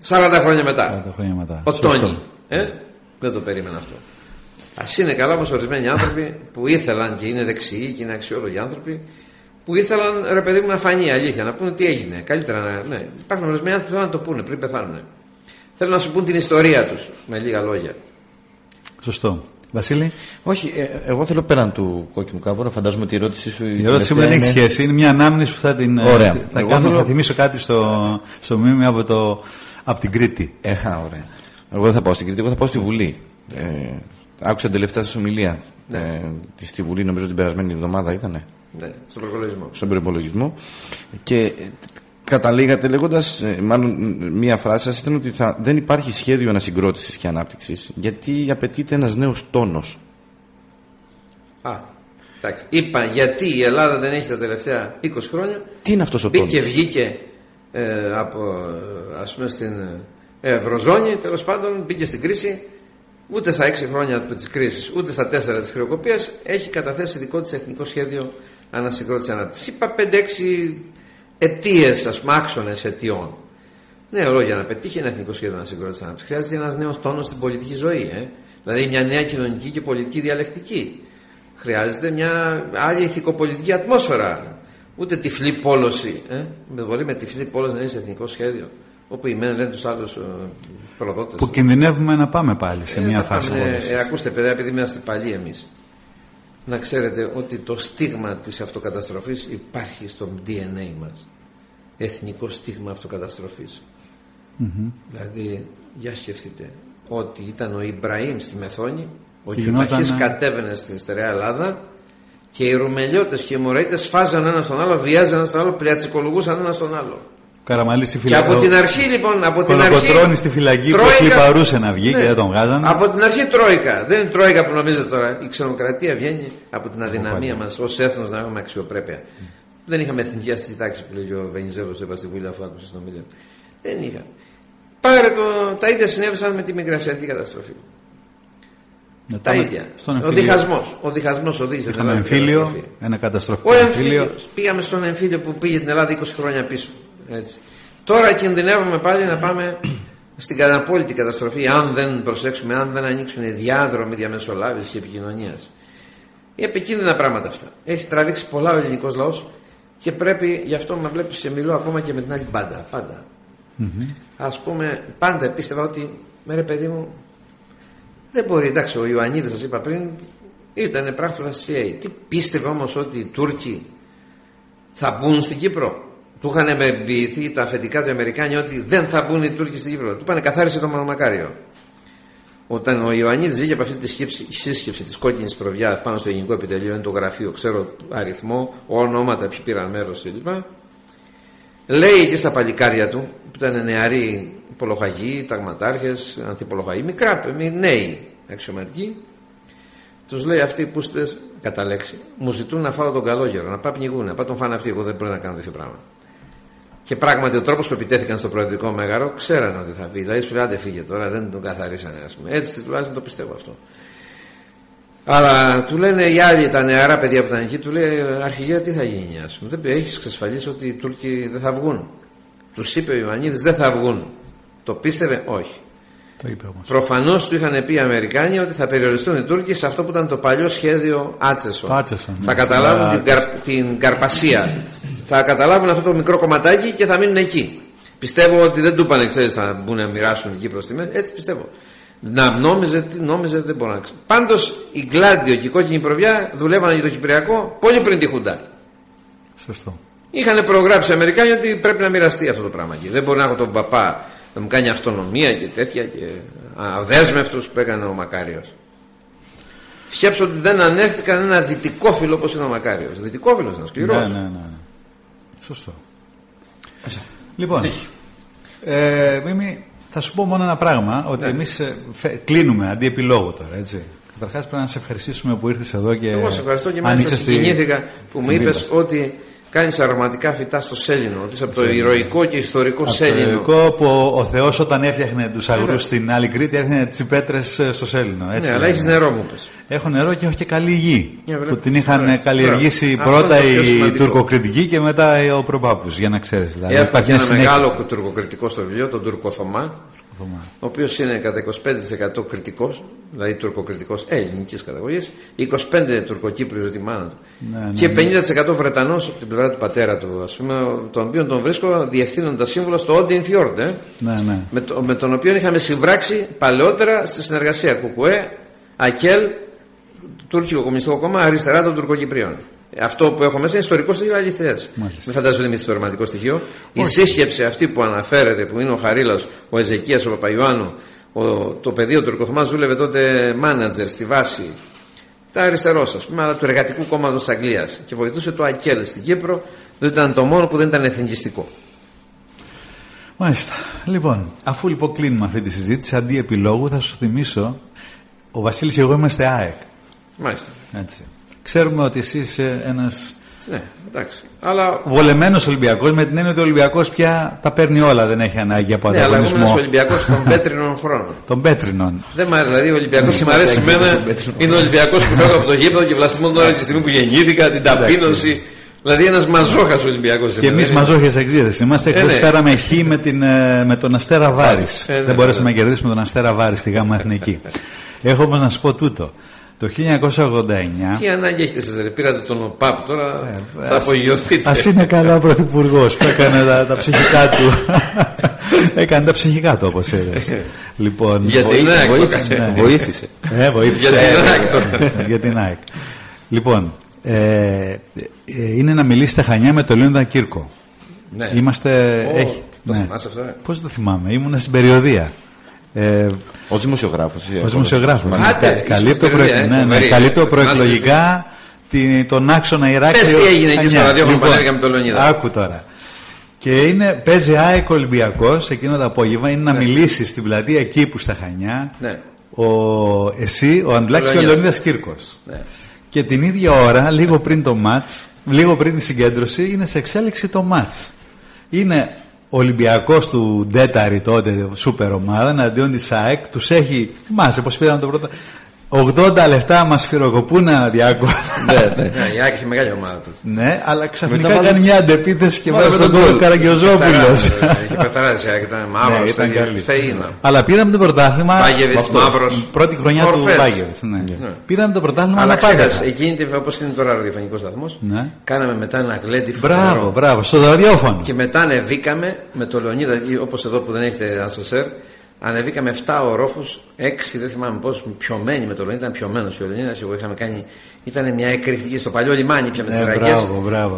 σαράντα χρόνια μετά, σαράντα χρόνια μετά. Ο Τόνι. ε? yeah. Δεν το περίμενα αυτό. Ας είναι καλά όμως ορισμένοι άνθρωποι που ήθελαν, και είναι δεξιοί και είναι αξιόλογοι άνθρωποι, που ήθελαν, ρε παιδί μου, να φανεί αλήθεια, να πούνε τι έγινε. Καλύτερα να. Ναι. Υπάρχουν ορισμένοι άνθρωποι που θέλουν να το πούνε πριν πεθάνουν. Θέλουν να σου πούν την ιστορία τους, με λίγα λόγια. Σωστό. Βασίλη. Όχι, ε, εγώ θέλω πέραν του Κόκκινου Κάβουρα, φαντάζομαι ότι η ερώτησή σου. Η ερώτησή μου δεν έχει σχέση, είναι μια ανάμνηση που θα την. Ωραία. Θα, κάνω, θέλω... θα θυμίσω κάτι στο, στο Μίμη από, το, από την Κρήτη. Έχα, ωραία. Εγώ δεν θα πάω στην Κρήτη, εγώ θα πάω στη Βουλή. Ε, άκουσα την τελευταία σας ομιλία. Ναι. Ε, στη Βουλή, νομίζω την περασμένη εβδομάδα ήτανε. Ναι, στον προπολογισμό. Στον προπολογισμό. Και καταλήγατε λέγοντας, μάλλον μία φράση σας ήταν ότι θα, δεν υπάρχει σχέδιο ανασυγκρότησης και ανάπτυξης, γιατί απαιτείται ένας νέος τόνος. Α, εντάξει. Είπα γιατί η Ελλάδα δεν έχει τα τελευταία είκοσι χρόνια. Τι είναι αυτός ο τόνος? Και βγήκε ε, από, ας πούμε, στην Ευρωζώνη, τέλος πάντων, πήγε στην κρίση. Ούτε στα έξι χρόνια της κρίσης, ούτε στα τέσσερα της χρεοκοπίας έχει καταθέσει δικό της εθνικό σχέδιο ανασυγκρότησης ανάπτυξης. Είπα πέντε έξι αιτίες, ας πούμε, άξονες αιτιών. Ναι, ωραία, για να πετύχει ένα εθνικό σχέδιο ανασυγκρότησης ανάπτυξης χρειάζεται ένας νέος τόνος στην πολιτική ζωή. Ε? Δηλαδή μια νέα κοινωνική και πολιτική διαλεκτική. Χρειάζεται μια άλλη ηθικοπολιτική ατμόσφαιρα. Ούτε τυφλή πόλωση. Ε? Μπορεί με τυφλή πόλωση να είναι σε εθνικό σχέδιο. Όπου οι μένες λένε τους άλλους προδότες. Που κινδυνεύουμε να πάμε πάλι σε ε, μια φάση. Ε, ε, ακούστε, παιδιά, επειδή είμαστε παλιοί εμείς, να ξέρετε ότι το στίγμα της αυτοκαταστροφής υπάρχει στο ντι εν έι μας. Εθνικό στίγμα αυτοκαταστροφής. Mm-hmm. Δηλαδή, για σκεφτείτε, ότι ήταν ο Ιμπραήμ στη Μεθόνη, ο Κιουταχής κατέβαινε στην Στερεά Ελλάδα και οι Ρουμελιώτες και οι Μωραϊτες σφάζαν ένα στον άλλο, βιάζαν ένα στον άλλο, πλιατσικολογούσαν ένα στον άλλο. Και από την αρχή λοιπόν, από την αρχή, στη φυλακή τρόικα, που χλιπαρούσε να βγει, ναι, και δεν τον βγάζανε. Από την αρχή τρόικα. Δεν είναι τρόικα που νομίζετε τώρα. Η ξενοκρατία βγαίνει από την αδυναμία μας ως έθνος να έχουμε αξιοπρέπεια. Mm. Δεν είχαμε εθνική αστική τάξη που λέγει ο Βενιζέλος, είπα στη Βουλή, αφού άκουσε στην ομιλία. Δεν είχα. Πάρε το. Τα ίδια συνέβησαν με τη μικρασιατική καταστροφή. Ναι, τα ίδια. Ο διχασμός. Ο διχασμός οδήγησε την Ελλάδα. Ένα καταστροφικό εμφύλιο. Πήγαμε στον εμφύλιο που πήγε την Ελλάδα είκοσι χρόνια πίσω. Έτσι. Τώρα κινδυνεύουμε πάλι να πάμε στην καταπόλυτη καταστροφή, αν δεν προσέξουμε, αν δεν ανοίξουν οι διάδρομοι διαμεσολάβησης και επικοινωνίας. επικίνδυνα πράγματα αυτά. Έχει τραβήξει πολλά ο ελληνικός λαός και πρέπει, γι' αυτό με βλέπεις και μιλώ ακόμα και με την άλλη μπάντα. Πάντα. Mm-hmm. Ας πούμε, πάντα πίστευα ότι, ρε παιδί μου, δεν μπορεί. Εντάξει, ο Ιωαννίδης, σας είπα πριν, ήταν πράκτορα της σι άι έι. Τι πίστευε όμως ότι οι Τούρκοι θα μπουν στην Κύπρο? Του είχαν εμπειηθεί τα αφεντικά του Αμερικάνοι ότι δεν θα μπουν οι Τούρκοι στην Κύπρο. Του πάνε καθάρισε το Μαυρομακάριο. Όταν ο Ιωαννίδης είχε από αυτή τη σύσκεψη της κόκκινης προβιάς πάνω στο ελληνικό επιτελείο, είναι το γραφείο, ξέρω αριθμό, ονόματα, ποιοι πήραν μέρος κλπ. Λέει και στα παλικάρια του, που ήταν νεαροί υπολογαγοί, ταγματάρχες, ανθυπολογαγοί, μικρά, νέοι αξιωματικοί, τους λέει αυτοί που είστε, κατά λέξη, μου ζητούν να φάω τον καλόγερο, να πάω πνιγούν, να πάω τον φάνε αυτοί. Εγώ δεν πρέπει να κάνω τέτοιο πράγμα. Και πράγματι ο τρόπος που επιτέθηκαν στο προεδρικό μέγαρο, ξέρανε ότι θα πει. Δηλαδή σου λέει, άντε φύγε τώρα, δεν τον καθαρίσανε, ας πούμε. Έτσι τουλάχιστον το πιστεύω αυτό. Αλλά του λένε οι άλλοι, τα νεαρά παιδιά που ήταν εκεί, του λέει, αρχηγέ, τι θα γίνει, ας πούμε. Δεν έχει εξασφαλίσει ότι οι Τούρκοι δεν θα βγουν? Τους είπε ο Ιωαννίδης, δεν θα βγουν. Το πίστευε? Όχι. Προφανώς του είχαν πει οι Αμερικάνοι ότι θα περιοριστούν οι Τούρκοι σε αυτό που ήταν το παλιό σχέδιο Άτσεσον. Άτσεσον θα ναι, καταλάβουν την, καρ, την Καρπασία. Θα καταλάβουν αυτό το μικρό κομματάκι και θα μείνουν εκεί. Πιστεύω ότι δεν του είπανε, ξέρεις, θα μπουν να μοιράσουν εκεί προς τη μέση. Έτσι πιστεύω. Να νόμιζε, τι νόμιζε, δεν μπορώ να ξέρω. Πάντως η Gladio και η κόκκινη προβιά δουλεύανε για το Κυπριακό πολύ πριν τη Χουντά. Σωστό. Είχαν προγράψει οι Αμερικάνοι ότι πρέπει να μοιραστεί αυτό το πράγμα εκεί. Δεν μπορεί να έχω τον παπά να μου κάνει αυτονομία και τέτοια και αδέσμευτος που έκανε ο Μακάριος. Σκέψω ότι δεν ανέχθηκαν ένα δυτικόφιλο όπως είναι ο Μακάριος. Δυτικόφιλος ένας σκληρός. Ναι, ναι, ναι. Σωστό. Λοιπόν, ε, Μίμη, θα σου πω μόνο ένα πράγμα, ότι ναι, εμείς φε, κλείνουμε αντί επιλόγου τώρα, έτσι. Καταρχάς πρέπει να σε ευχαριστήσουμε που ήρθες εδώ και... Εγώ σε ευχαριστώ και μάλιστα συγκινήθηκα που μου είπες ότι... Κάνεις αρωματικά φυτά στο Σέλινο. Ότι είσαι από το ηρωικό και ιστορικό από Σέλινο. Το ηρωικό που ο Θεός όταν έφτιαχνε τους αγρούς στην άλλη Κρήτη έφτιαχνε τις πέτρες στο Σέλινο. Έτσι, ναι, αλλά έχεις νερό, μου πες. Έχω νερό και έχω και καλή γη. Ναι, που την είχαν Ωραία. καλλιεργήσει Ωραία. πρώτα οι τουρκοκριτικοί και μετά ο προπάπους. Για να ξέρεις. Δηλαδή, Έχω και ένα μεγάλο τουρκοκριτικό στο βιβλίο, τον Τουρκοθωμά. Τουρκοθωμά. Ο οποίος είναι κατά είκοσι πέντε τοις εκατό κριτικός, δηλαδή τουρκοκριτικός ελληνικής καταγωγής, είκοσι πέντε τοις εκατό τουρκοκύπριος τη μάνα του, ναι, ναι, και πενήντα τοις εκατό Βρετανός από την πλευρά του πατέρα του, ας πούμε, τον οποίο τον βρίσκω διευθύνοντα σύμβουλο στο Odinfjord, ε, ναι, ναι. με, το, με τον οποίο είχαμε συμβράξει παλαιότερα στη συνεργασία Κουκουέ, ΑΚΕΛ, Τούρκικο Κομμουνιστικό Κόμμα, αριστερά των τουρκοκυπρίων. Αυτό που έχω μέσα είναι ιστορικό στοιχείο, αληθές. Μην φαντάζομαι ότι είναι ιστορικό στοιχείο. Η σύσκεψη αυτή που αναφέρεται, που είναι ο Χαρίλαος, ο Εζεκίας, ο Παπαϊωάννου, ο, το πεδίο του Τουρκοθωμάς δούλευε τότε μάνατζερ στη βάση, τα αριστερό, α πούμε, αλλά του Εργατικού Κόμματος της Αγγλίας. Και βοηθούσε το ΑΚΕΛ στην Κύπρο, δεν ήταν το μόνο που δεν ήταν εθνικιστικό. Μάλιστα. Λοιπόν, αφού λοιπόν κλείνουμε αυτή τη συζήτηση, αντί επιλόγου, θα σου θυμίσω, ο Βασίλης και εγώ είμαστε ΑΕΚ. Μάλιστα. Έτσι. Ξέρουμε ότι εσύ είσαι ένας. Ναι, εντάξει. Αλλά... βολεμένος Ολυμπιακός, με την έννοια ότι ο Ολυμπιακός πια τα παίρνει όλα, δεν έχει ανάγκη από ανταγωνισμό. Ναι, αλλά εγώ είμαι Ολυμπιακός των πέτρινων χρόνων. Των πέτρινων. Δεν μ' αρέσει, δηλαδή ο Ολυμπιακός μου αρέσει εμένα. Είναι ο Ολυμπιακός που φεύγω από το γήπεδο και βλαστημώ τώρα τη στιγμή που γεννήθηκα, την ταπείνωση. Δηλαδή ένας μαζόχας Ολυμπιακός. Και εμείς μαζόχες εξήδες είμαστε, εκτός φέραμε χ με τον Αστέρα Βάρης. Δεν μπορέσαμε να κερδίσουμε τον Αστέρα Βάρης στη Γ' Εθνική. Έχω όμως να σου πω τούτο. Το χίλια εννιακόσια ογδόντα εννιά. Τι ανάγκη έχετε εσείς, ρε, πήρατε τον ΟΠΑΠ τώρα, ε, θα απογειωθείτε. Ας είναι καλά ο Πρωθυπουργός που έκανε τα, τα ψυχικά του. Έκανε τα ψυχικά του, όπως έλεγες. Λοιπόν, για την ΑΕΚ βοήθησε. Βοήθησε. Ε, βοήθησε. Για την ΑΕΚ τώρα. Για την ΑΕΚ. Λοιπόν, ε, ε, είναι να μιλήσει στα Χανιά με τον Λεωνίδα Κύρκο. Ναι. Είμαστε... Oh, έχει, το ναι. θυμάσαι αυτό, ε? Πώς το θυμάμαι, ήμουνα στην περιοδία. Ε, ως δημοσιογράφος. Ως δημοσιογράφος. Καλύπτω προεκλογικά τον άξονα Ηράκλειο. Πες τι έγινε εκεί στο ραδιόφωνο που ανέβηκα με τον Λεωνίδα. Άκου τώρα. Και είναι, παίζει ΑΕΚ Ολυμπιακός εκείνο το απόγευμα. Είναι να μιλήσει στην πλατεία Κήπου στα Χανιά εσύ, ο Ανδρουλάκης και ο Λεωνίδας Κύρκος. Και την ίδια ώρα, λίγο πριν το μάτς, λίγο πριν τη συγκέντρωση, είναι σε εξέλιξη το μάτς. Είναι Ολυμπιακός του Ντέταρη τότε, σούπερ ομάδα, εναντίον της ΑΕΚ, τους έχει μάσει, πως πήραν το πρώτο. ογδόντα λεπτά μας χειροκοπούν αδιάκορα. Ναι, ναι. Η Άκη έχει μεγάλη ομάδα του. Ναι, αλλά ξαφνικά κάνει μια αντεπίθεση και βάζει τον κόλπο Καραγκιοζόπουλο. Είχε πεθαράσει, ήταν μαύρο. Ήταν καλή. Αλλά πήραμε το πρωτάθλημα. Πάγεβιτς, μαύρος. Πρώτη χρονιά του Πάγεβιτς. Πήραμε το πρωτάθλημα. Αλλά ξέχασε. Εκείνη την, όπως είναι τώρα ο ραδιοφωνικός σταθμός, κάναμε μετά ένα γλέντι φωτεινό. Μπράβο, μπράβο, στο ραδιόφωνο. Και μετά ανεβήκαμε με το Λεωνίδα, όπως εδώ που δεν έχετε ες ες αρ. Ανεβήκαμε επτά ορόφους, έξι δεν θυμάμαι πόσους, πιωμένοι με το Λεωνίδα. Ήταν πιωμένος ο Λεωνίδας, εγώ είχαμε κάνει. Ήταν μια εκρηκτική στο παλιό λιμάνι πια με τις ρακές.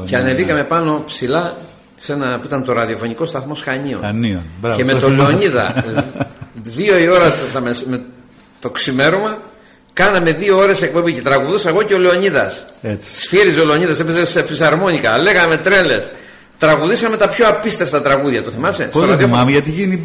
Και ανεβήκαμε πάνω ψηλά σε ένα που ήταν το ραδιοφωνικό σταθμό Χανίων. Χανίων. Και με τον Λεωνίδα, δύο η ώρα με το ξημέρωμα, κάναμε δύο ώρες εκπομπή και τραγουδούσα εγώ και ο Λεωνίδας. Σφύριζε ο Λεωνίδας, έπαιζε σε φυσαρμόνικα, λέγαμε τρέλες. Τραγουδήσαμε τα πιο απίστευτα τραγούδια, το θυμάσαι? Πώς δεν θυμάμαι, γιατί είχε γίνει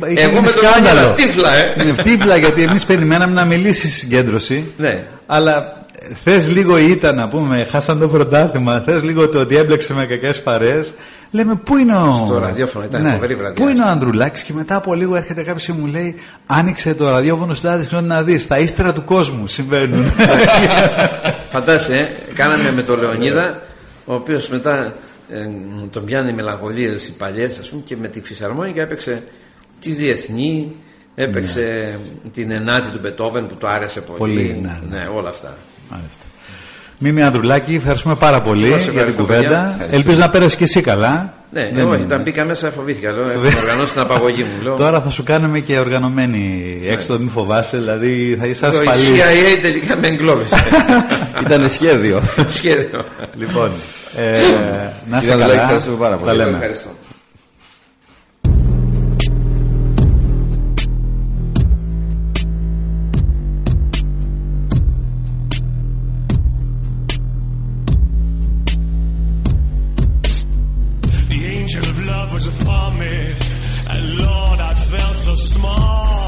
σκάνδαλο. Εγώ με τύφλα, ε. Ναι, τύφλα, γιατί εμείς περιμέναμε να μιλήσει συγκέντρωση. Ναι. Αλλά θες λίγο ήταν, να πούμε, χάσαν το πρωτάθλημα, θες λίγο το ότι έμπλεξε με κακές παρέες. Λέμε, πού είναι ο. Στο ραδιόφωνο, ήταν φοβερή βραδιά. Πού είναι ο Ανδρουλάκης, και μετά από λίγο έρχεται κάποιος και μου λέει: άνοιξε το ραδιόφωνο ΣΤΑΖΙ να δεις. Τα ύστερα του κόσμου συμβαίνουν. Φαντάσαι, κάναμε με τον Λεωνίδα, ο οποίος μετά. Ε, τον πιάνει μελαγχολίες οι παλιές, ας πούμε, και με τη φυσαρμόνικα έπαιξε τη διεθνή, έπαιξε ναι. την ενάτη του Μπετόβεν που του άρεσε πολύ. Πολύ ναι, ναι. ναι, όλα αυτά. Μάλιστα. Μίμη Ανδρουλάκη, ευχαριστούμε πάρα πολύ για την κουβέντα. Ελπίζω να πέρασε και εσύ καλά. Ναι, εγώ ναι, όταν μπήκα μέσα φοβήθηκα. Λέω, έχω οργανώσει την απαγωγή μου. Λέω. Τώρα θα σου κάνουμε και οργανωμένη έξοδο, μην φοβάσαι, δηλαδή θα είσαι ασφαλής. Το σι άι έι τελικά με εγκλώβησε. Ήταν σχέδιο. Σχέδιο. Λοιπόν, ε, να είσαι καλά. Ευχαριστούμε πάρα πολύ. Ευχαριστώ. Was upon me, and Lord, I felt so small.